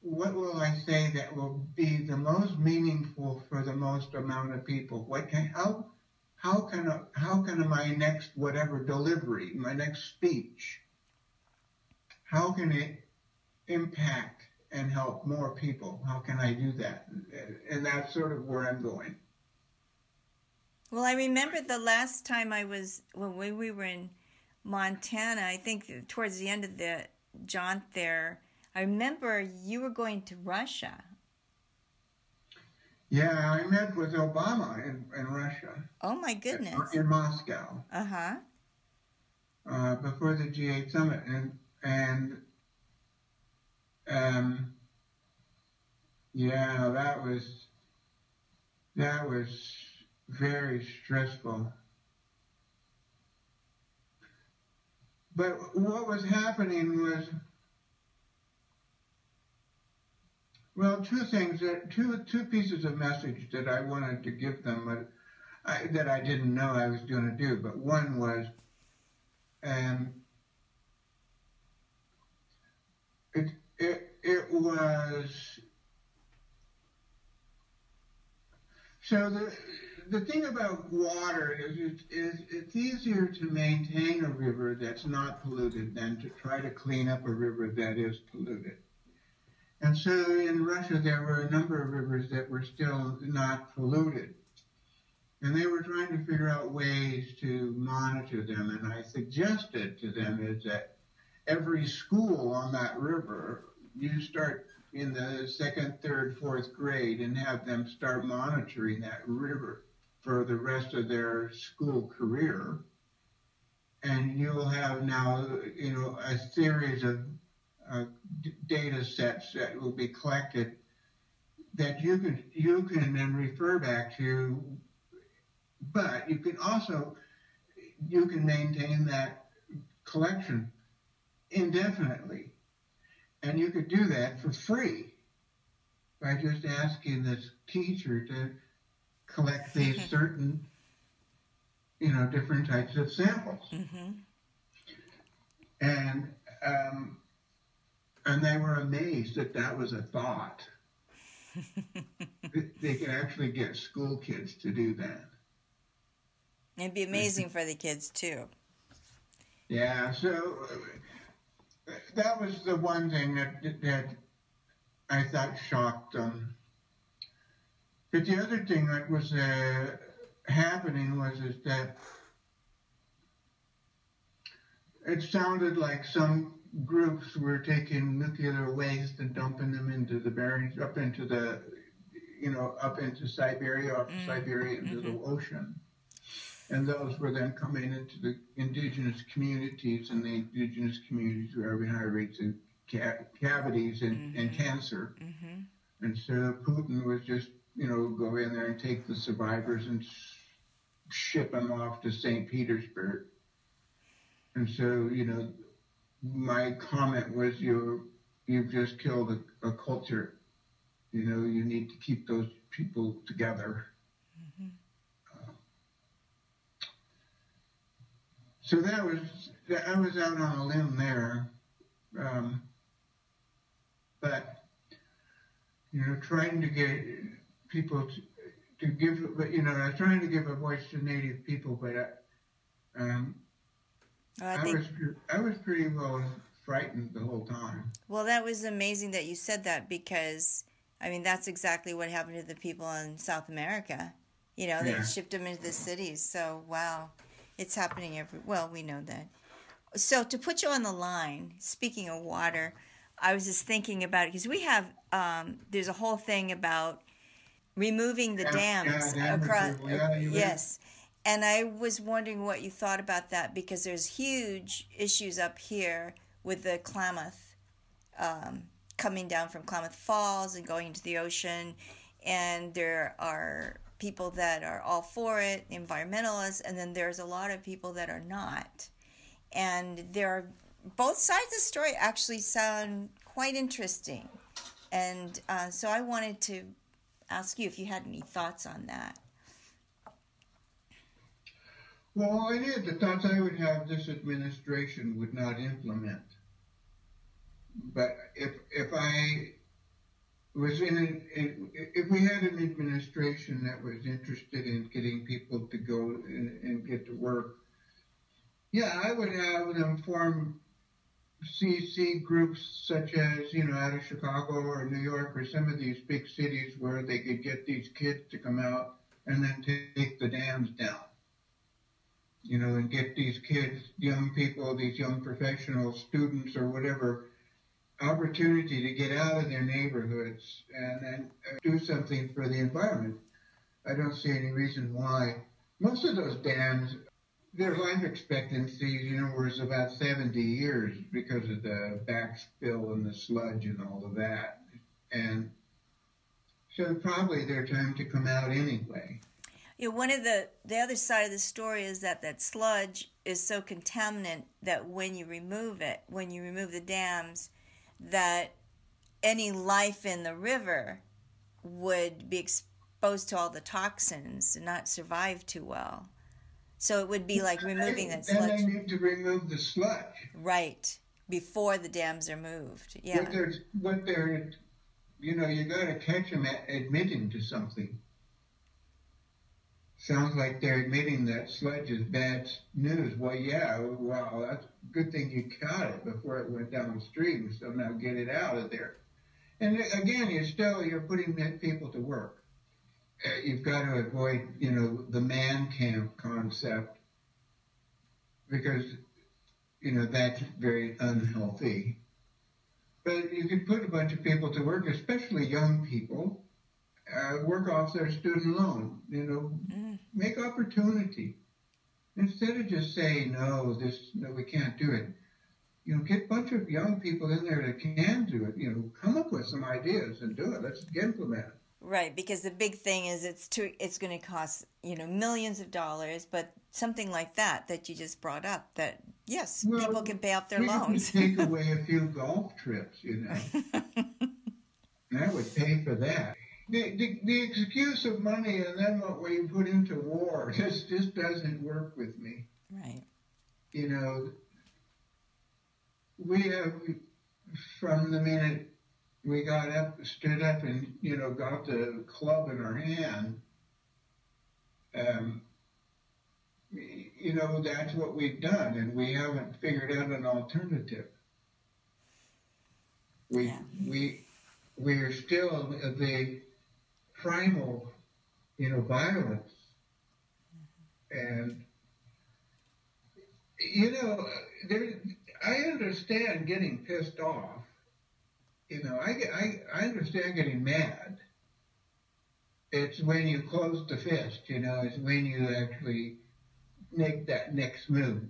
What will I say that will be the most meaningful for the most amount of people? How can my next whatever delivery, my next speech, how can it impact and help more people? How can I do that? And that's sort of where I'm going. Well, I remember the last time when we were in Montana, I think towards the end of the jaunt there, I remember you were going to Russia. Yeah, I met with Obama in Russia. Oh my goodness. In Moscow. Uh-huh. Before the G8 summit, and yeah, that was very stressful. But what was happening was Well, two things, two pieces of message that I wanted to give them that I didn't know I was going to do. But one was, the thing about water is it's easier to maintain a river that's not polluted than to try to clean up a river that is polluted. And so in Russia, there were a number of rivers that were still not polluted. And they were trying to figure out ways to monitor them. And I suggested to them is that every school on that river, you start in the second, third, fourth grade and have them start monitoring that river for the rest of their school career. And you'll have now, you know, a series of data sets that will be collected that you can then refer back to, but you can maintain that collection indefinitely, and you could do that for free by just asking this teacher to collect these certain, you know, different types of samples. Mm-hmm. And they were amazed that that was a thought. They could actually get school kids to do that. It'd be amazing for the kids, too. Yeah, so that was the one thing that I thought shocked them. But the other thing that was happening was that it sounded like some groups were taking nuclear waste and dumping them into the Bering, up into Siberia, off Siberia into the ocean. And those were then coming into the indigenous communities, and the indigenous communities were having high rates of cavities and cancer. Mm-hmm. And so Putin was just, you know, go in there and take the survivors and ship them off to St. Petersburg. And so, you know, my comment was, you've just killed a culture. You know, you need to keep those people together. Mm-hmm. So I was out on a limb there, but, you know, trying to get people I was trying to give a voice to Native people, but I was pretty well frightened the whole time. Well, that was amazing that you said that, because, I mean, that's exactly what happened to the people in South America. You know, they shipped them into the cities. So, wow, it's happening well, we know that. So to put you on the line, speaking of water, I was just thinking about it, because we have, there's a whole thing about removing the dams across. Yes. And I was wondering what you thought about that, because there's huge issues up here with the Klamath coming down from Klamath Falls and going into the ocean. And there are people that are all for it, environmentalists, and then there's a lot of people that are not. And there are both sides of the story actually sound quite interesting. And so I wanted to ask you if you had any thoughts on that. Well, it is. The thoughts I would have, this administration would not implement. But if we had an administration that was interested in getting people to go and get to work, yeah, I would have them form CC groups such as, you know, out of Chicago or New York or some of these big cities where they could get these kids to come out and then take the dams down. You know, and get these kids, young people, these young professional students or whatever, opportunity to get out of their neighborhoods and then do something for the environment. I don't see any reason why. Most of those dams, their life expectancy, you know, was about 70 years because of the backspill and the sludge and all of that. And so probably their time to come out anyway. You know, one of the other side of the story is that sludge is so contaminant that when you remove the dams, that any life in the river would be exposed to all the toxins and not survive too well. So it would be like removing that sludge. Then they need to remove the sludge. Right, before the dams are moved. Yeah. What they're you know, you got to catch them admitting to something. Sounds like they're admitting that sludge is bad news. Well, yeah, well, that's a good thing you caught it before it went downstream, so now get it out of there. And again, you're putting people to work. You've got to avoid, you know, the man camp concept, because, you know, that's very unhealthy. But you can put a bunch of people to work, especially young people, work off their student loan, you know, make opportunity. Instead of just saying, no, we can't do it, you know, get a bunch of young people in there that can do it, you know, come up with some ideas and do it. Let's implement it. Right, because the big thing is it's going to cost, you know, millions of dollars, but something like that you just brought up, that, yes, well, people can pay off their loans. Take away a few golf trips, you know. That would pay for that. The excuse of money and then what we put into war just doesn't work with me. Right. You know, we have, from the minute we got up, stood up, and, you know, got the club in our hand. You know, that's what we've done, and we haven't figured out an alternative. We are still the primal, you know, violence, and, you know, I understand getting pissed off. You know, I understand getting mad. It's when you close the fist, you know, it's when you actually make that next move.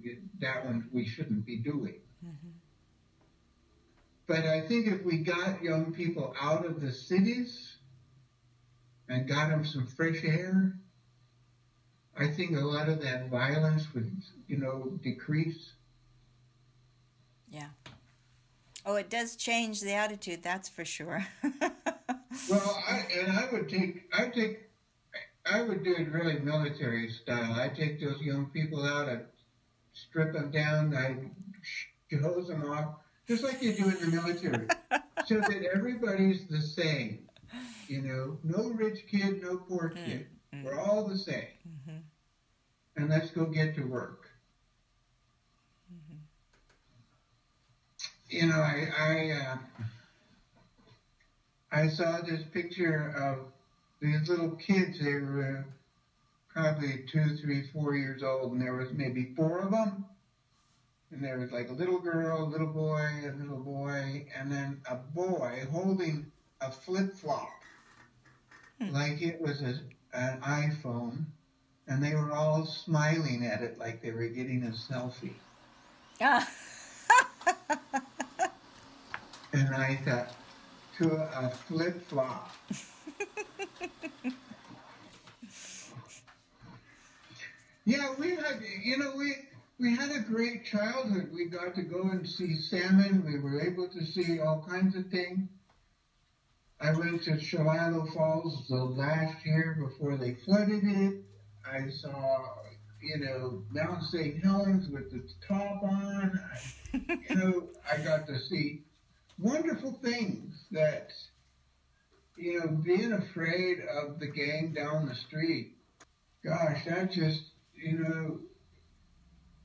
That one we shouldn't be doing. Mm-hmm. But I think if we got young people out of the cities and got them some fresh air, I think a lot of that violence would, you know, decrease. Yeah. Oh, it does change the attitude, that's for sure. Well, I would do it really military style. I take those young people out, I strip them down, I hose them off, just like you do in the military, so that everybody's the same. You know, no rich kid, no poor kid. Mm-hmm. We're all the same. Mm-hmm. And let's go get to work. You know, I saw this picture of these little kids. They were probably 2, 3, 4 years old, and there was maybe 4 of them. And there was like a little girl, a little boy, and then a boy holding a flip-flop like it was an iPhone, and they were all smiling at it like they were getting a selfie. Ah. And I thought, to a flip-flop. Yeah, we had, you know, we had a great childhood. We got to go and see salmon. We were able to see all kinds of things. I went to Shiloh Falls the last year before they flooded it. I saw, you know, Mount St. Helens with the top on. You know, I got to see wonderful things that, you know, being afraid of the gang down the street. Gosh, that just, you know,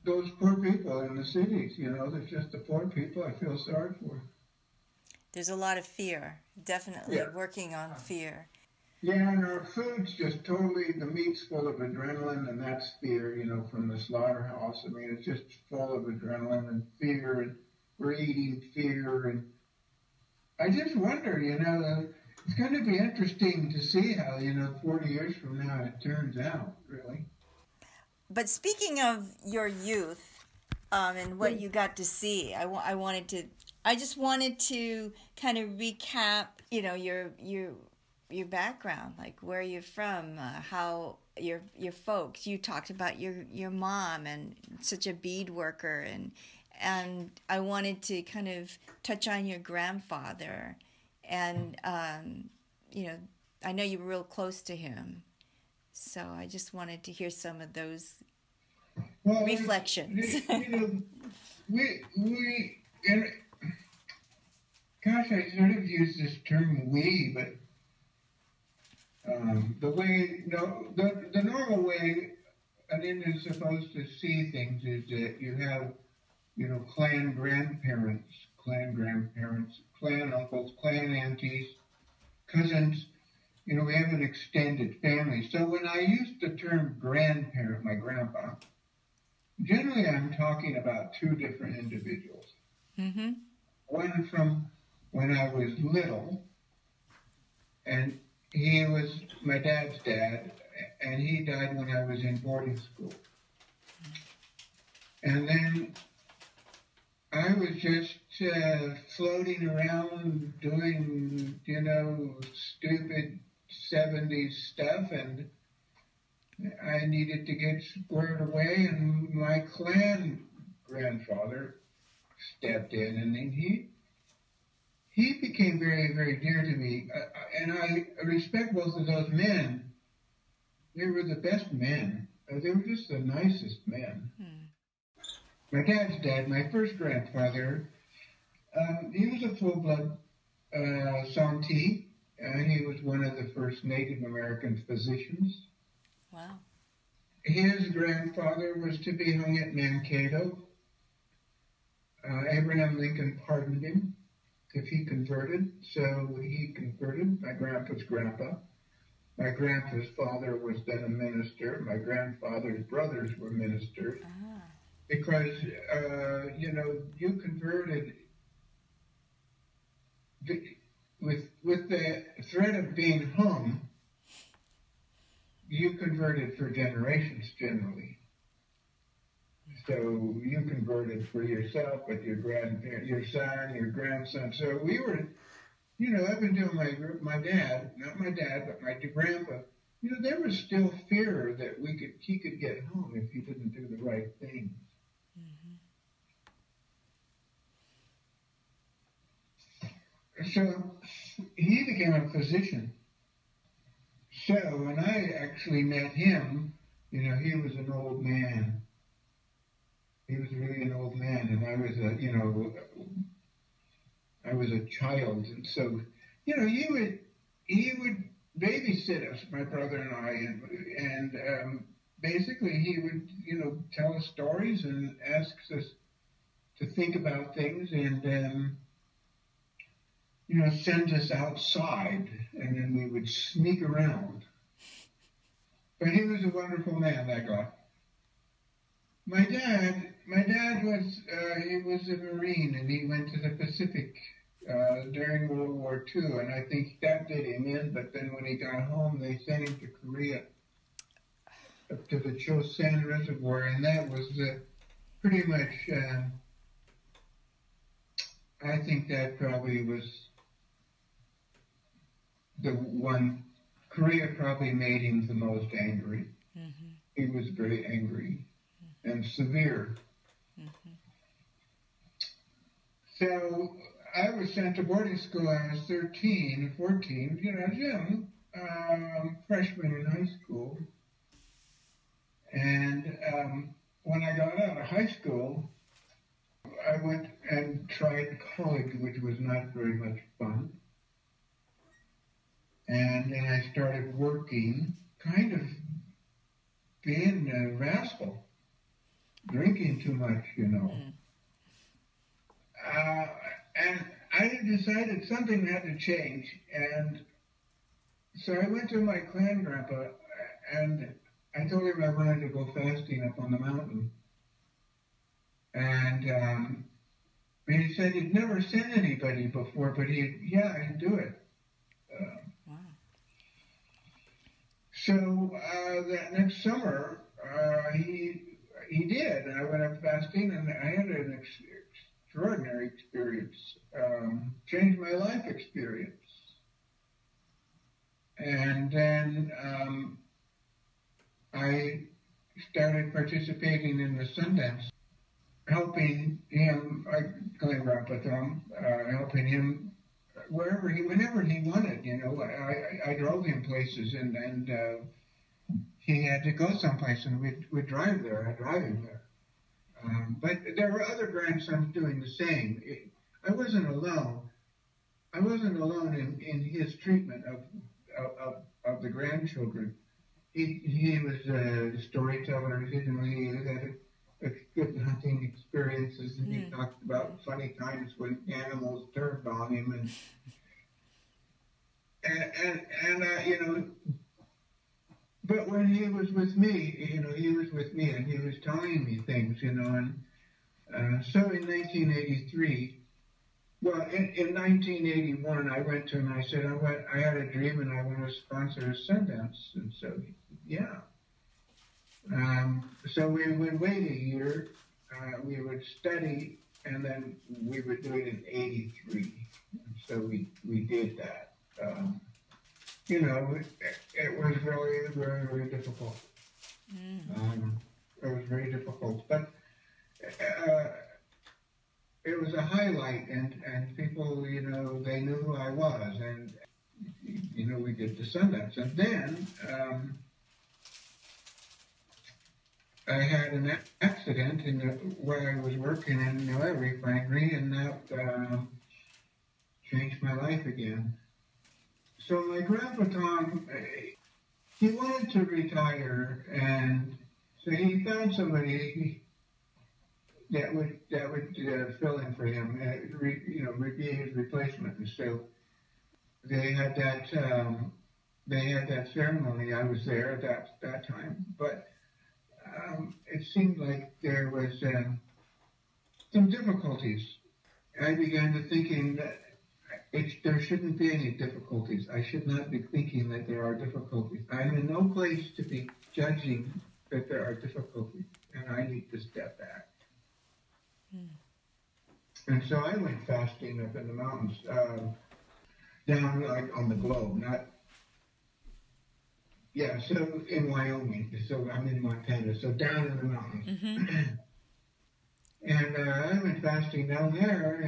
those poor people in the cities, you know, they're just the poor people I feel sorry for. There's a lot of fear, definitely, yeah. Working on fear. Yeah, and our food's just totally, the meat's full of adrenaline, and that's fear, you know, from the slaughterhouse. I mean, it's just full of adrenaline and fear, and we're eating fear, and I just wonder, you know, it's going to be interesting to see how, you know, 40 years from now it turns out, really. But speaking of your youth and what you got to see, I just wanted to kind of recap, you know, your background, like where you're from, how your folks. You talked about your mom and such a bead worker, and I wanted to kind of touch on your grandfather And, you know, I know you were real close to him. So I just wanted to hear some of those reflections. Gosh, I sort of use this term "we," but the way, the normal way an Indian's supposed to see things is that you have, clan grandparents, clan uncles, clan aunties, cousins. We have an extended family. So when I use the term grandparent, my grandpa, generally I'm talking about two different individuals. Mm-hmm. One from when I was little, and he was my dad's dad, and he died when I was in boarding school. And then I was just floating around doing, stupid 70s stuff, and I needed to get squared away, and my clan grandfather stepped in, and he became very, very dear to me, and I respect both of those men. They were the best men. They were just the nicest men. My dad's dad, my first grandfather, he was a full-blood Santee. He was one of the first Native American physicians. Wow. His grandfather was to be hung at Mankato. Abraham Lincoln pardoned him if he converted, so he converted. My grandpa's grandpa. My grandpa's father was then a minister. My grandfather's brothers were ministers. Ah. Because, you converted with the threat of being hung, you converted for generations generally. So you converted for yourself with your grandparent, your son, your grandson. So we were, up until my dad, not my dad, but my grandpa, there was still fear that he could get hung if he didn't do the right thing. Mm-hmm. So he became a physician. So when I actually met him, he was an old man. He was really an old man, and I was a child, and so he would babysit us, my brother and I, and basically he would tell us stories and ask us to think about things, and send us outside, and then we would sneak around. But he was a wonderful man, that guy. My dad was, he was a Marine, and he went to the Pacific during World War II, and I think that did him in, but then when he got home, they sent him to Korea, up to the Chosin Reservoir, and that was pretty much, I think that probably was the one. Korea probably made him the most angry. Mm-hmm. He was very angry. And severe. Mm-hmm. So I was sent to boarding school when I was 13, 14, I was young, freshman in high school. And when I got out of high school, I went and tried college, which was not very much fun. And then I started working, kind of being a rascal. Drinking too much, and I decided something had to change, and so I went to my clan grandpa, and I told him I wanted to go fasting up on the mountain, and he said he'd never sent anybody before, but I'd do it. Wow. So that next summer, he did, and I went up fasting, and I had an extraordinary experience, changed my life experience. And then I started participating in the Sundance, helping him, helping him wherever he, whenever he wanted, you know. I drove him places, and he had to go someplace, and we'd drive there. I'd drive him there. But there were other grandsons doing the same. I wasn't alone. I wasn't alone in his treatment of the grandchildren. He was a storyteller. He had good hunting experiences, and he talked about funny times when animals turned on him, and you know. But when he was with me, you know, he was with me, and he was telling me things, you know. And so in 1983, well, in 1981, I went to him and I said, I had a dream and I want to sponsor a Sundance. And so, yeah. So we would wait a year, we would study, and then we would do it in 83. And so we did that. You know, it was really very, very difficult. Mm-hmm. It was very difficult, but it was a highlight, and people, you know, they knew who I was, and, you know, we did the Sundance. And then I had an accident where I was working in the oil refinery, and that changed my life again. So my grandpa Tom, he wanted to retire, and so he found somebody that would fill in for him, be his replacement. And so they had that ceremony. I was there at that time, but it seemed like there was some difficulties. I began to thinking that. There shouldn't be any difficulties. I should not be thinking that there are difficulties. I'm in no place to be judging that there are difficulties, and I need to step back. Mm. And so I went fasting up in the mountains, down like on the globe, so in Wyoming, so I'm in Montana, so down in the mountains. Mm-hmm. And I went fasting down there,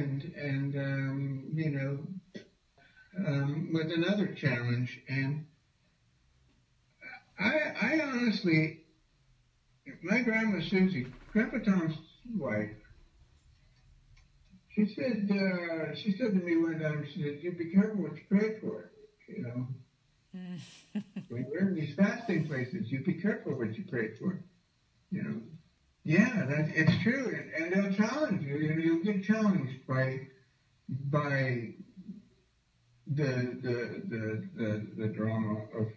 with another challenge. And I honestly, my grandma Susie, Grandpa Tom's wife, she said to me one time, she said, "You be careful what you pray for, you know." When you're in these fasting places, you be careful what you pray for, you know. Yeah, it's true, and they'll challenge you. You'll get challenged by the drama of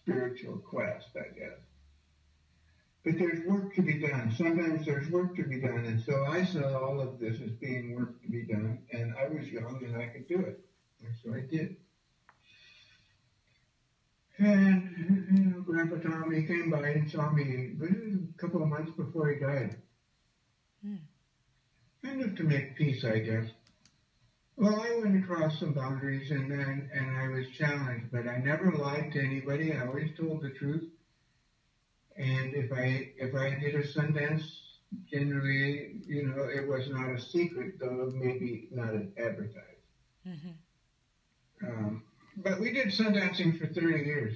spiritual quest, I guess. But there's work to be done. Sometimes there's work to be done, and so I saw all of this as being work to be done, and I was young and I could do it, and so I did. And, you know, Grandpa Tom, he came by and saw me a couple of months before he died. Mm. Kind of to make peace, I guess. Well, I went across some boundaries, and I was challenged, but I never lied to anybody. I always told the truth. And if I did a Sundance, generally, you know, it was not a secret, though maybe not advertised. Mm-hmm. But we did Sundancing for 30 years,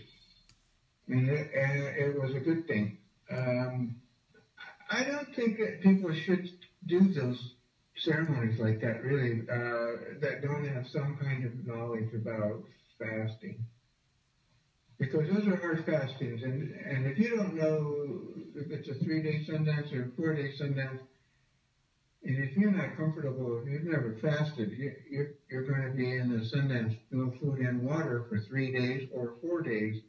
and it was a good thing. I don't think that people should do those ceremonies like that, really, that don't have some kind of knowledge about fasting. Because those are hard fastings, and if you don't know if it's a 3-day Sundance or a 4-day Sundance, and if you're not comfortable, if you've never fasted, you're going to be in the Sundance, no food and water for 3 days or 4 days.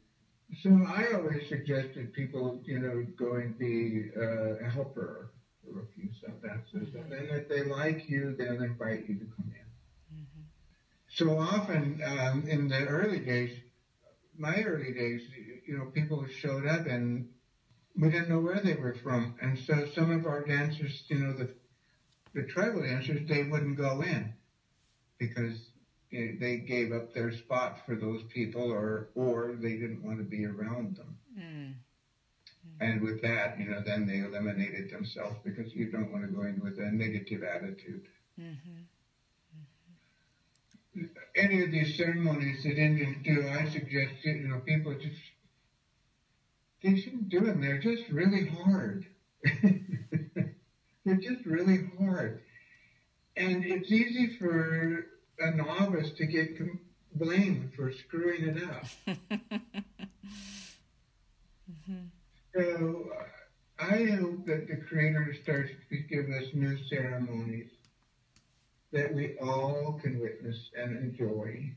So I always suggested people, you know, go and be a helper for a few Sundances. And then if they like you, they'll invite you to come in. Mm-hmm. So often in the early days, you know, people showed up and we didn't know where they were from. And so some of our dancers, you know, the tribal dancers, they wouldn't go in because they gave up their spot for those people or they didn't want to be around them. Mm. And with that, you know, then they eliminated themselves because you don't want to go in with a negative attitude. Mm-hmm. Mm-hmm. any of these ceremonies that Indians do, I suggest, you know, people just, they shouldn't do them. They're just really hard. They're just really hard. And it's easy for a novice to get blamed for screwing it up. Mm-hmm. So I hope that the Creator starts to give us new ceremonies that we all can witness and enjoy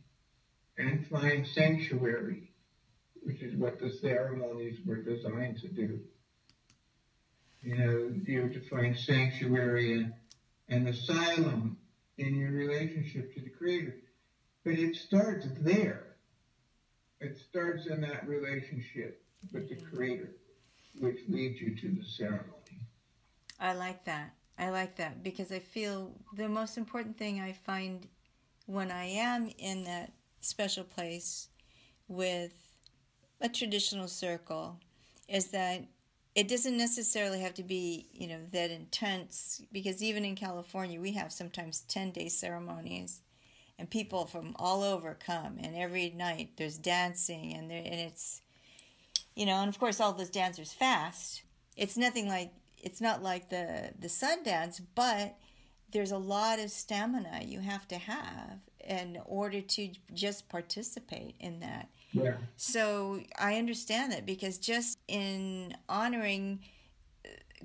and find sanctuary, which is what the ceremonies were designed to do. You know, you're to find sanctuary and asylum in your relationship to the Creator. But it starts there. It starts in that relationship with the Creator, which leads you to the ceremony. I like that. I like that, because I feel the most important thing I find when I am in that special place with a traditional circle is that it doesn't necessarily have to be, you know, that intense, because even in California, we have sometimes 10-day ceremonies, and people from all over come, and every night there's dancing, and it's, you know, and of course all those dancers fast. It's nothing like, it's not like the Sundance, but there's a lot of stamina you have to have in order to just participate in that. Yeah. So I understand that, because just in honoring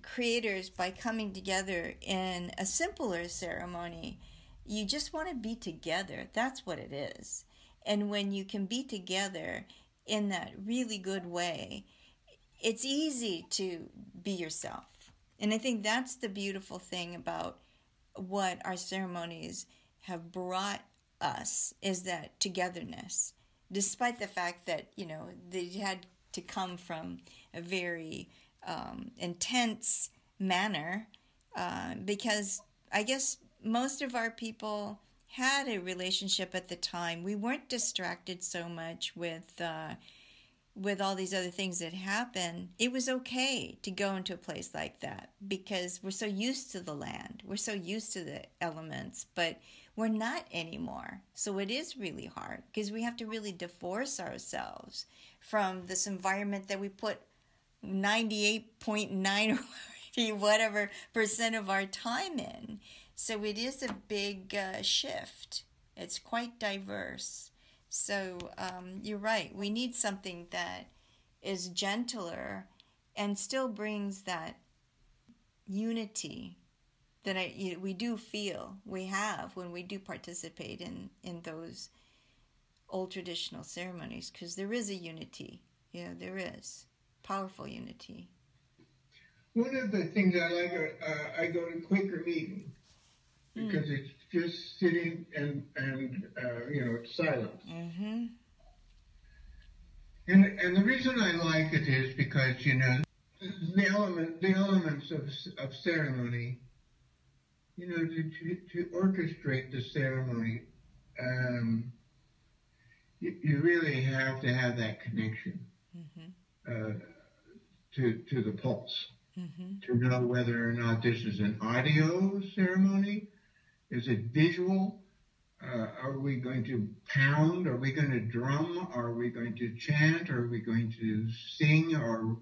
creators by coming together in a simpler ceremony, you just want to be together. That's what it is. And when you can be together in that really good way, it's easy to be yourself. And I think that's the beautiful thing about what our ceremonies have brought us, is that togetherness. Despite the fact that, you know, they had to come from a very intense manner, because I guess most of our people had a relationship at the time. We weren't distracted so much with all these other things that happen. It was okay to go into a place like that, because we're so used to the land. We're so used to the elements, but we're not anymore. So it is really hard, because we have to really divorce ourselves from this environment that we put 98.9 or whatever percent of our time in. So it is a big shift. It's quite diverse. So you're right. We need something that is gentler and still brings that unity that we do feel we have when we do participate in those old traditional ceremonies, because there is a unity. Yeah, there is. Powerful unity. One of the things I like, I go to Quaker meetings, because it's just sitting and you know, it's silent. Mm-hmm. And the reason I like it is because, you know, the elements of ceremony, you know, to orchestrate the ceremony, you really have to have that connection, mm-hmm, to the pulse, mm-hmm, to know whether or not this is an audio ceremony. Is it visual? Are we going to pound? Are we going to drum? Are we going to chant? Are we going to sing? Or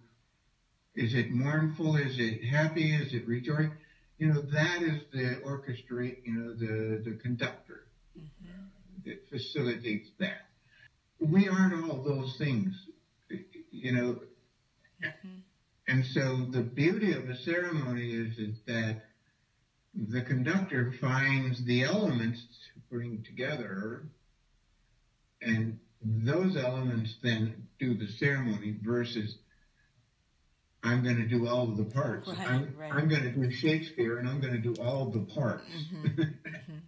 is it mournful? Is it happy? Is it rejoicing? You know, that is the orchestrate, you know, the conductor, mm-hmm, that facilitates that. We aren't all those things, you know. Mm-hmm. And so the beauty of a ceremony is that the conductor finds the elements to bring together, and those elements then do the ceremony, versus I'm going to do all of the parts. Right, I'm going to do Shakespeare, and I'm going to do all of the parts. Mm-hmm. Mm-hmm.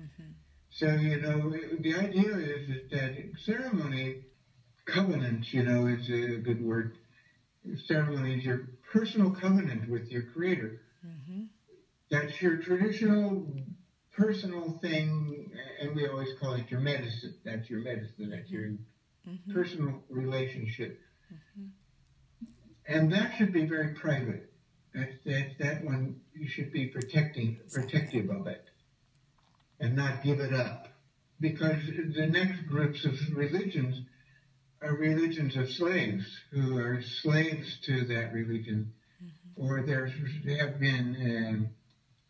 Mm-hmm. So, you know, the idea is that ceremony, covenant, you know, is a good word. Ceremony is your personal covenant with your Creator. Mm-hmm. That's your traditional, personal thing, and we always call it your medicine. That's your medicine. That's your mm-hmm personal relationship. Mm-hmm. And that should be very private. That one, you should be protective of it and not give it up. because the next groups of religions are religions of slaves who are slaves to that religion, mm-hmm. or they have been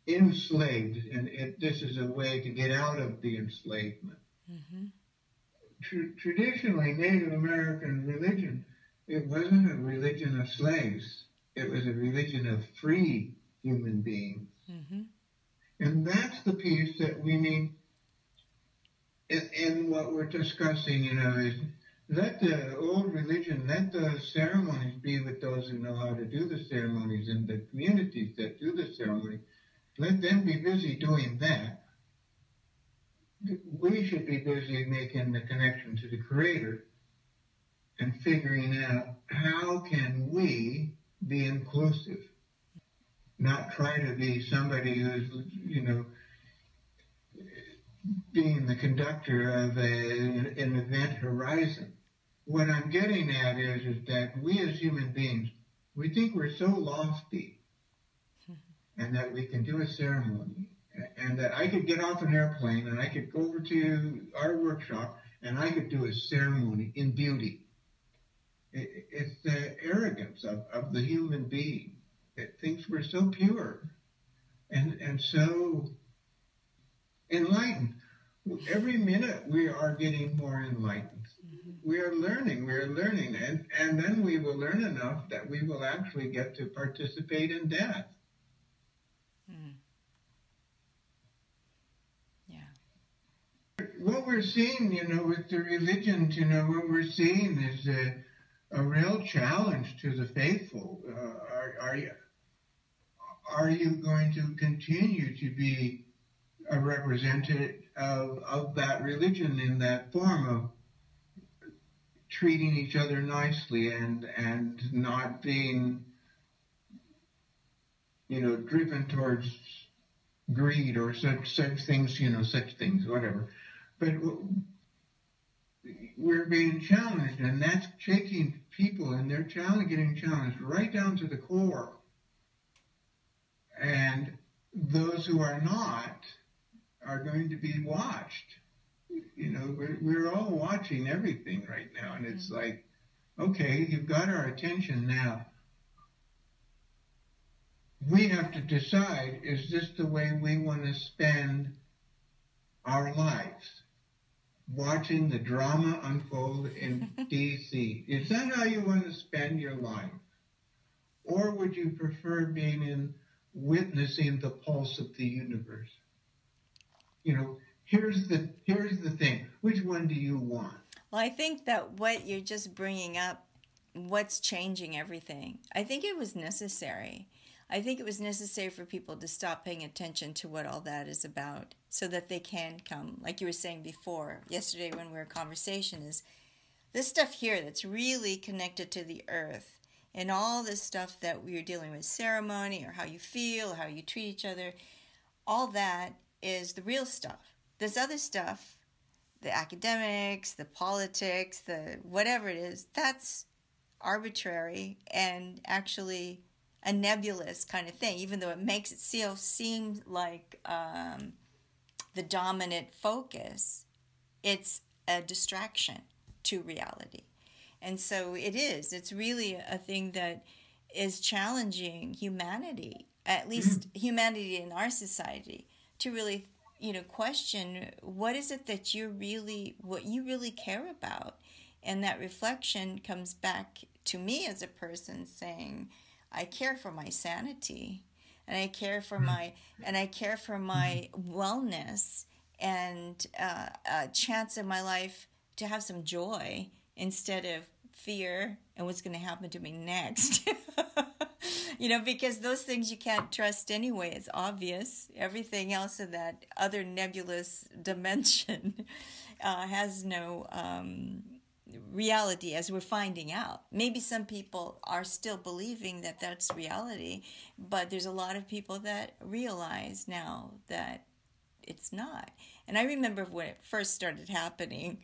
enslaved, and this is a way to get out of the enslavement. Mm-hmm. Traditionally, Native American religion, it wasn't a religion of slaves. It was a religion of free human beings. Mm-hmm. And that's the piece that we need in what we're discussing, you know, is let the old religion, let the ceremonies be with those who know how to do the ceremonies and the communities that do the ceremonies. Let them be busy doing that. We should be busy making the connection to the Creator and figuring out how can we be inclusive, not try to be somebody who's, you know, being the conductor of an event horizon. What I'm getting at is that we as human beings, we think we're so lofty and that we can do a ceremony, and that I could get off an airplane and I could go over to our workshop and I could do a ceremony in beauty. It's the arrogance of the human being that thinks we're so pure and so enlightened. Every minute we are getting more enlightened. Mm-hmm. We are learning, and then we will learn enough that we will actually get to participate in death. Mm. Yeah. What we're seeing, you know, with the religions, you know, what we're seeing is a real challenge to the faithful. Are you going to continue to be a representative of that religion in that form of treating each other nicely and not being, you know, driven towards greed or such things, whatever? But we're being challenged, and that's shaking people, and they're getting challenged right down to the core. And those who are not are going to be watched. You know, we're all watching everything right now, and it's like, okay, you've got our attention now. We have to decide, is this the way we want to spend our lives? Watching the drama unfold in D.C. Is that how you want to spend your life? Or would you prefer being witnessing the pulse of the universe? You know, here's the thing. Which one do you want? Well, I think that what you're just bringing up, what's changing everything, I think it was necessary. I think it was necessary for people to stop paying attention to what all that is about so that they can come. Like you were saying before, yesterday when we were in conversation, is this stuff here that's really connected to the earth and all this stuff that we are dealing with, ceremony or how you feel, how you treat each other, all that is the real stuff. This other stuff, the academics, the politics, the whatever it is, that's arbitrary and actually a nebulous kind of thing, even though it makes it seem like the dominant focus. It's a distraction to reality. And so it is. It's really a thing that is challenging humanity, at least humanity in our society, to really, you know, question what is it that you really care about. And that reflection comes back to me as a person saying, I care for my sanity, and I care for my wellness, and a chance in my life to have some joy instead of fear and what's going to happen to me next. You know, because those things you can't trust anyway. It's obvious. Everything else in that other nebulous dimension has no reality, as we're finding out. Maybe some people are still believing that that's reality, but there's a lot of people that realize now that it's not. And I remember when it first started happening,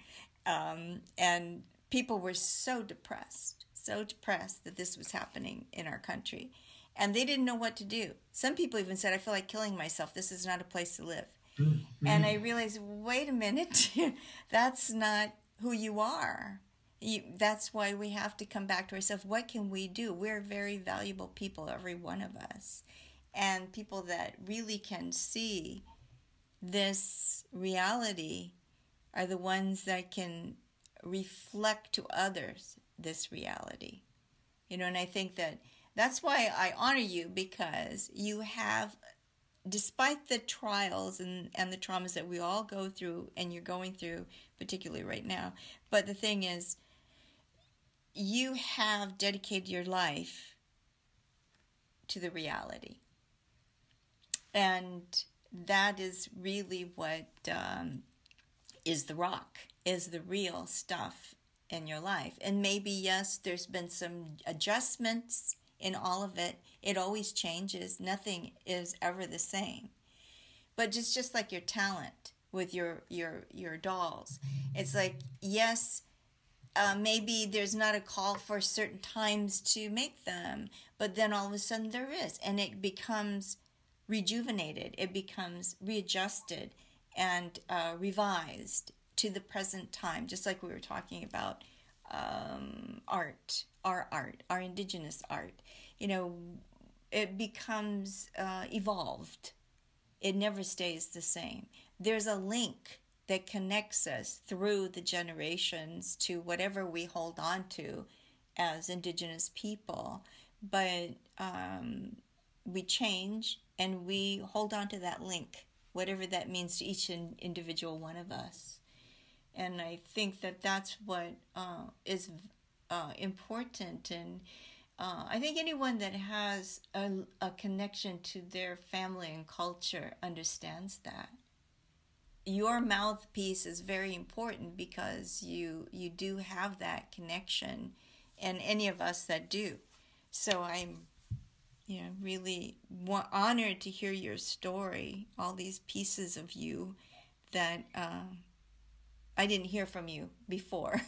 and people were so depressed that this was happening in our country, and they didn't know what to do. Some people even said, I feel like killing myself. This is not a place to live. Mm-hmm. And I realized, wait a minute, that's not who you are. That's why we have to come back to ourselves. What can we do? We're very valuable people, every one of us, and people that really can see this reality are the ones that can reflect to others this reality. You know, and I think that that's why I honor you, because you have, despite the trials and the traumas that we all go through, and you're going through particularly right now, but the thing is, you have dedicated your life to the reality. And that is really what is the rock, is the real stuff in your life. And maybe, yes, there's been some adjustments in all of it. It always changes. Nothing is ever the same. But just like your talent with your dolls. It's like, yes, maybe there's not a call for certain times to make them, but then all of a sudden there is. And it becomes rejuvenated. It becomes readjusted and revised to the present time, just like we were talking about art, our indigenous art. You know, it becomes evolved. It never stays the same. There's a link that connects us through the generations to whatever we hold on to as indigenous people. But we change and we hold on to that link, whatever that means to each individual one of us. And I think that that's what is important. And I think anyone that has a connection to their family and culture understands that. Your mouthpiece is very important because you do have that connection, and any of us that do. So I'm really honored to hear your story, all these pieces of you that... I didn't hear from you before.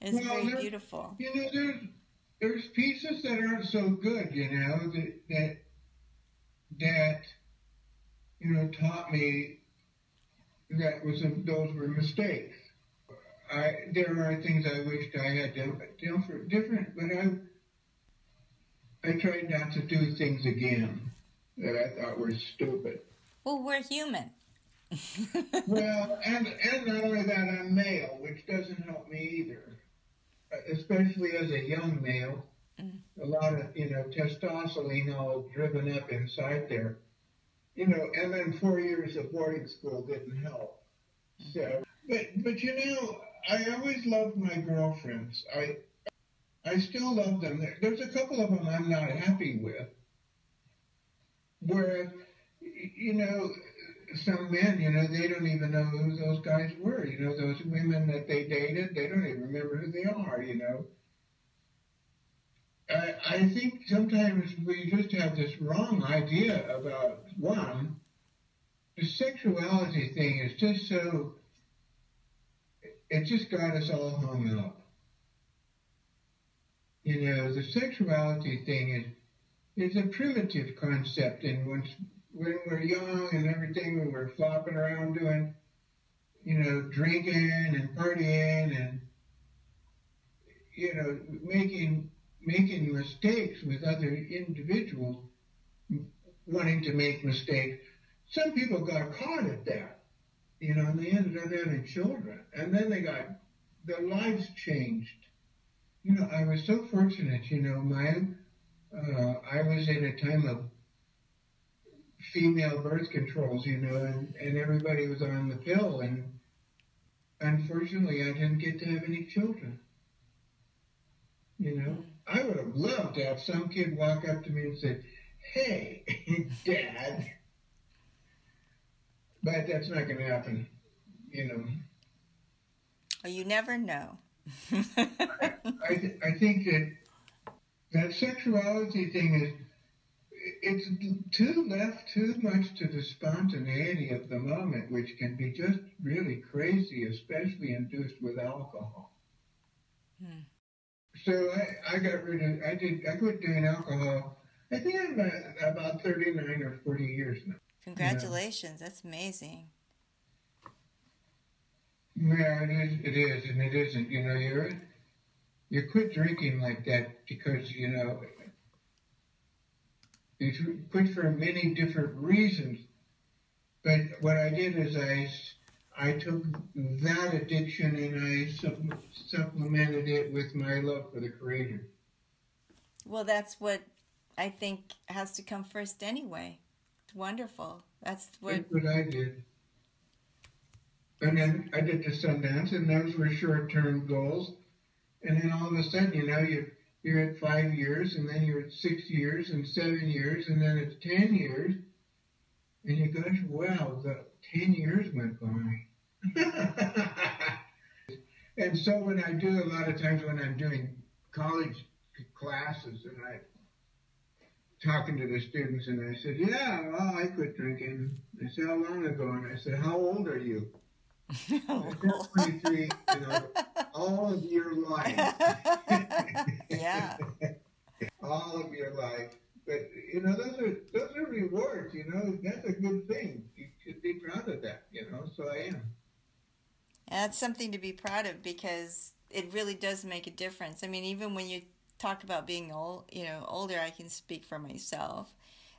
It's very beautiful. You know, there's pieces that aren't so good, that taught me those were mistakes. There are things I wished I had done different, but I tried not to do things again that I thought were stupid. Well, we're human. Well, and not only that, I'm male, which doesn't help me either, especially as a young male. A lot of, testosterone all driven up inside there. And then 4 years of boarding school didn't help. So, but I always loved my girlfriends. I still love them. There's a couple of them I'm not happy with. Whereas, some men, they don't even know who those guys were. Those women that they dated, they don't even remember who they are, I think sometimes we just have this wrong idea about one. The sexuality thing is just so... It just got us all hung up. The sexuality thing is a primitive concept, and when we're young and everything, when we're flopping around doing, drinking and partying and, making mistakes with other individuals, wanting to make mistakes. Some people got caught at that, and they ended up having children. And then their lives changed. I was so fortunate, I was in a time of female birth controls, and everybody was on the pill, and unfortunately I didn't get to have any children. I would have loved to have some kid walk up to me and say, "Hey, Dad," but that's not going to happen, Well, you never know. I think that sexuality thing is... It's too much to the spontaneity of the moment, which can be just really crazy, especially induced with alcohol. So I got rid of, I quit doing alcohol. I think I'm about 39 or 40 years now. Congratulations. Yeah. That's amazing. Yeah, it is, and it isn't. You know, you quit drinking like that because, you know, you quit for many different reasons. But what I did is I took that addiction and I supplemented it with my love for the Creator. Well, that's what I think has to come first anyway. It's wonderful. That's what I did. And then I did the Sundance, and those were short-term goals. And then all of a sudden, you know, you're at 5 years, and then you're at 6 years, and 7 years, and then it's 10 years. And you go, wow, the 10 years went by. And so when I do, a lot of times when I'm doing college classes, and I'm talking to the students, and I said, yeah, well, I quit drinking. They said, how long ago? And I said, how old are you? No. 23, you know, all of your life. Yeah. All of your life. But, you know, those are rewards, you know. That's a good thing. You should be proud of that, you know. So I am. And that's something to be proud of, because it really does make a difference. I mean, even when you talk about being old, you know, older, I can speak for myself.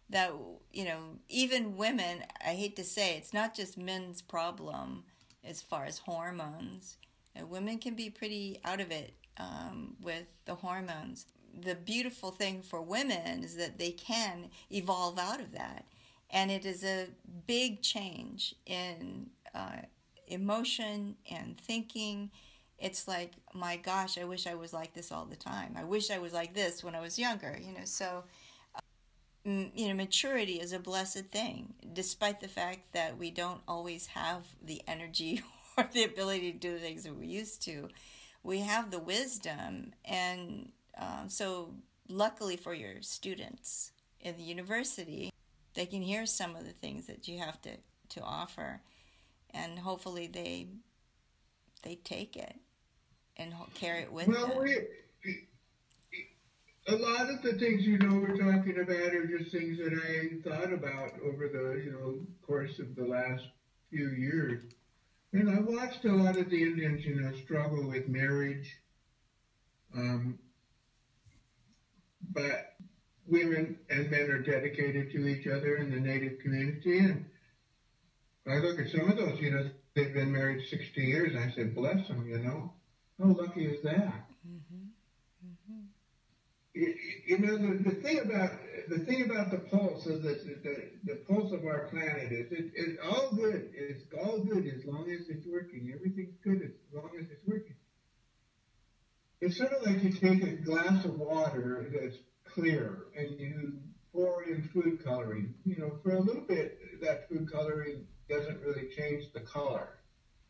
That, you know, even women, I hate to say, it's not just men's problem as far as hormones. And women can be pretty out of it with the hormones. The beautiful thing for women is that they can evolve out of that. And it is a big change in emotion and thinking. It's like, my gosh, I wish I was like this all the time. I wish I was like this when I was younger, you know, so... You know, maturity is a blessed thing, despite the fact that we don't always have the energy or the ability to do the things that we used to. We have the wisdom, and so luckily for your students in the university, they can hear some of the things that you have to offer, and hopefully they take it and carry it with them. A lot of the things, you know, we're talking about are just things that I thought about over the, you know, course of the last few years. And I watched a lot of the Indians, you know, struggle with marriage. But women and men are dedicated to each other in the Native community. And I look at some of those, you know, they've been married 60 years. And I said, bless them, you know. How lucky is that? Mm-hmm. You know, the thing about the pulse is that the pulse of our planet is it's all good. It's all good as long as it's working. Everything's good as long as it's working. It's sort of like you take a glass of water that's clear and you pour in food coloring. You know, for a little bit, that food coloring doesn't really change the color.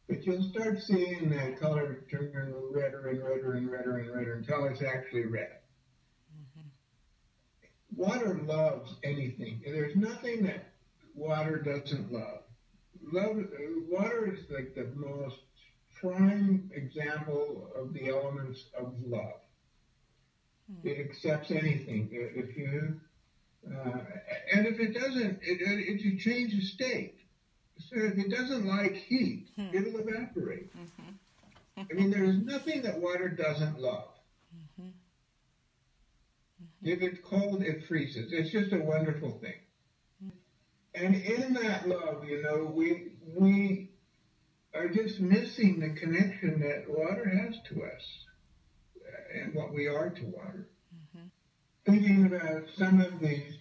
But you'll start seeing that color turn redder and redder and redder and redder until it's actually red. Water loves anything. There's nothing that water doesn't love. Water is like the most prime example of the elements of love. Mm-hmm. It accepts anything. If you, and if it doesn't, if you change the state, so if it doesn't like heat, mm-hmm. it'll evaporate. Mm-hmm. I mean, there's nothing that water doesn't love. Mm-hmm. If it's cold, it freezes. It's just a wonderful thing. And in that love, you know, we are just missing the connection that water has to us and what we are to water. Mm-hmm. Thinking about some of these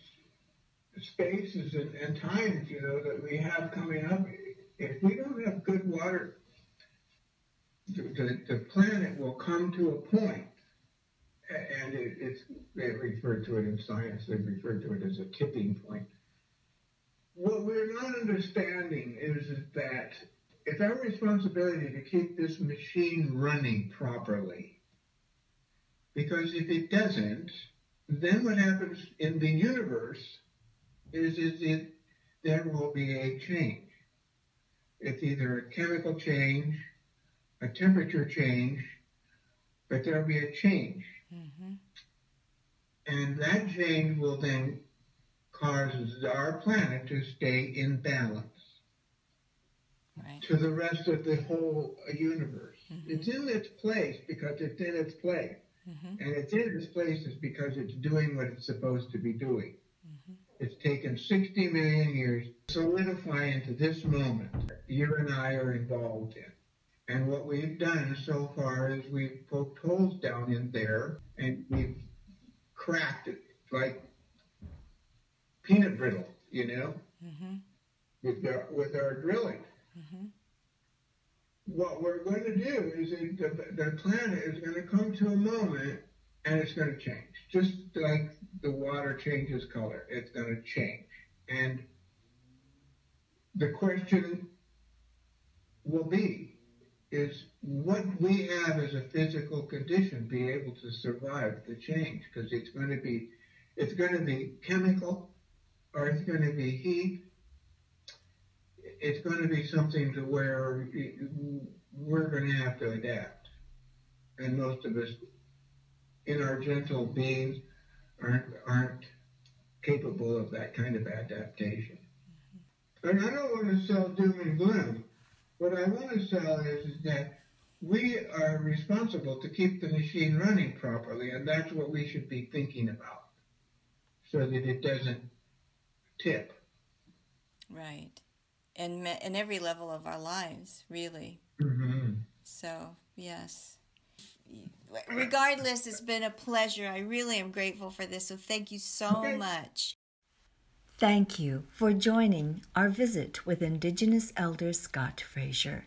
spaces and times, you know, that we have coming up, if we don't have good water, the planet will come to a point. And they refer to it in science, they refer to it as a tipping point. What we're not understanding is that it's our responsibility to keep this machine running properly. Because if it doesn't, then what happens in the universe is there will be a change. It's either a chemical change, a temperature change, but there will be a change. Mm-hmm. And that change will then causes our planet to stay in balance to the rest of the whole universe. It's in its place because it's in its place. And it's in its place is because it's doing what it's supposed to be doing. It's taken 60 million years to solidify into this moment that you and I are involved in. And what we've done so far is we've poked holes down in there and we've cracked it like peanut brittle, you know, with our drilling. What we're going to do is the planet is going to come to a moment and it's going to change. Just like the water changes color, it's going to change. And the question will be, is what we have as a physical condition be able to survive the change? Because it's going to be chemical, or it's going to be heat. It's going to be something to where we're going to have to adapt. And most of us, in our gentle beings, aren't capable of that kind of adaptation. And I don't want to sell doom and gloom. What I want to sell is that we are responsible to keep the machine running properly, and that's what we should be thinking about, so that it doesn't tip. Right. And every level of our lives, really. So, yes. Regardless, it's been a pleasure. I really am grateful for this, so thank you so much. Thank you for joining our visit with Indigenous Elder Scott Frazier.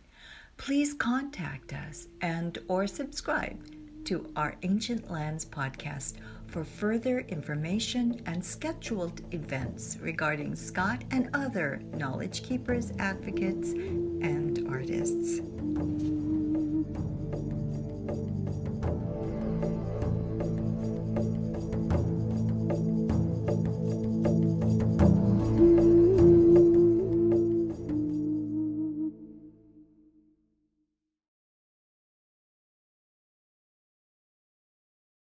Please contact us and or subscribe to our Ancient Lands podcast for further information and scheduled events regarding Scott and other knowledge keepers, advocates, and artists.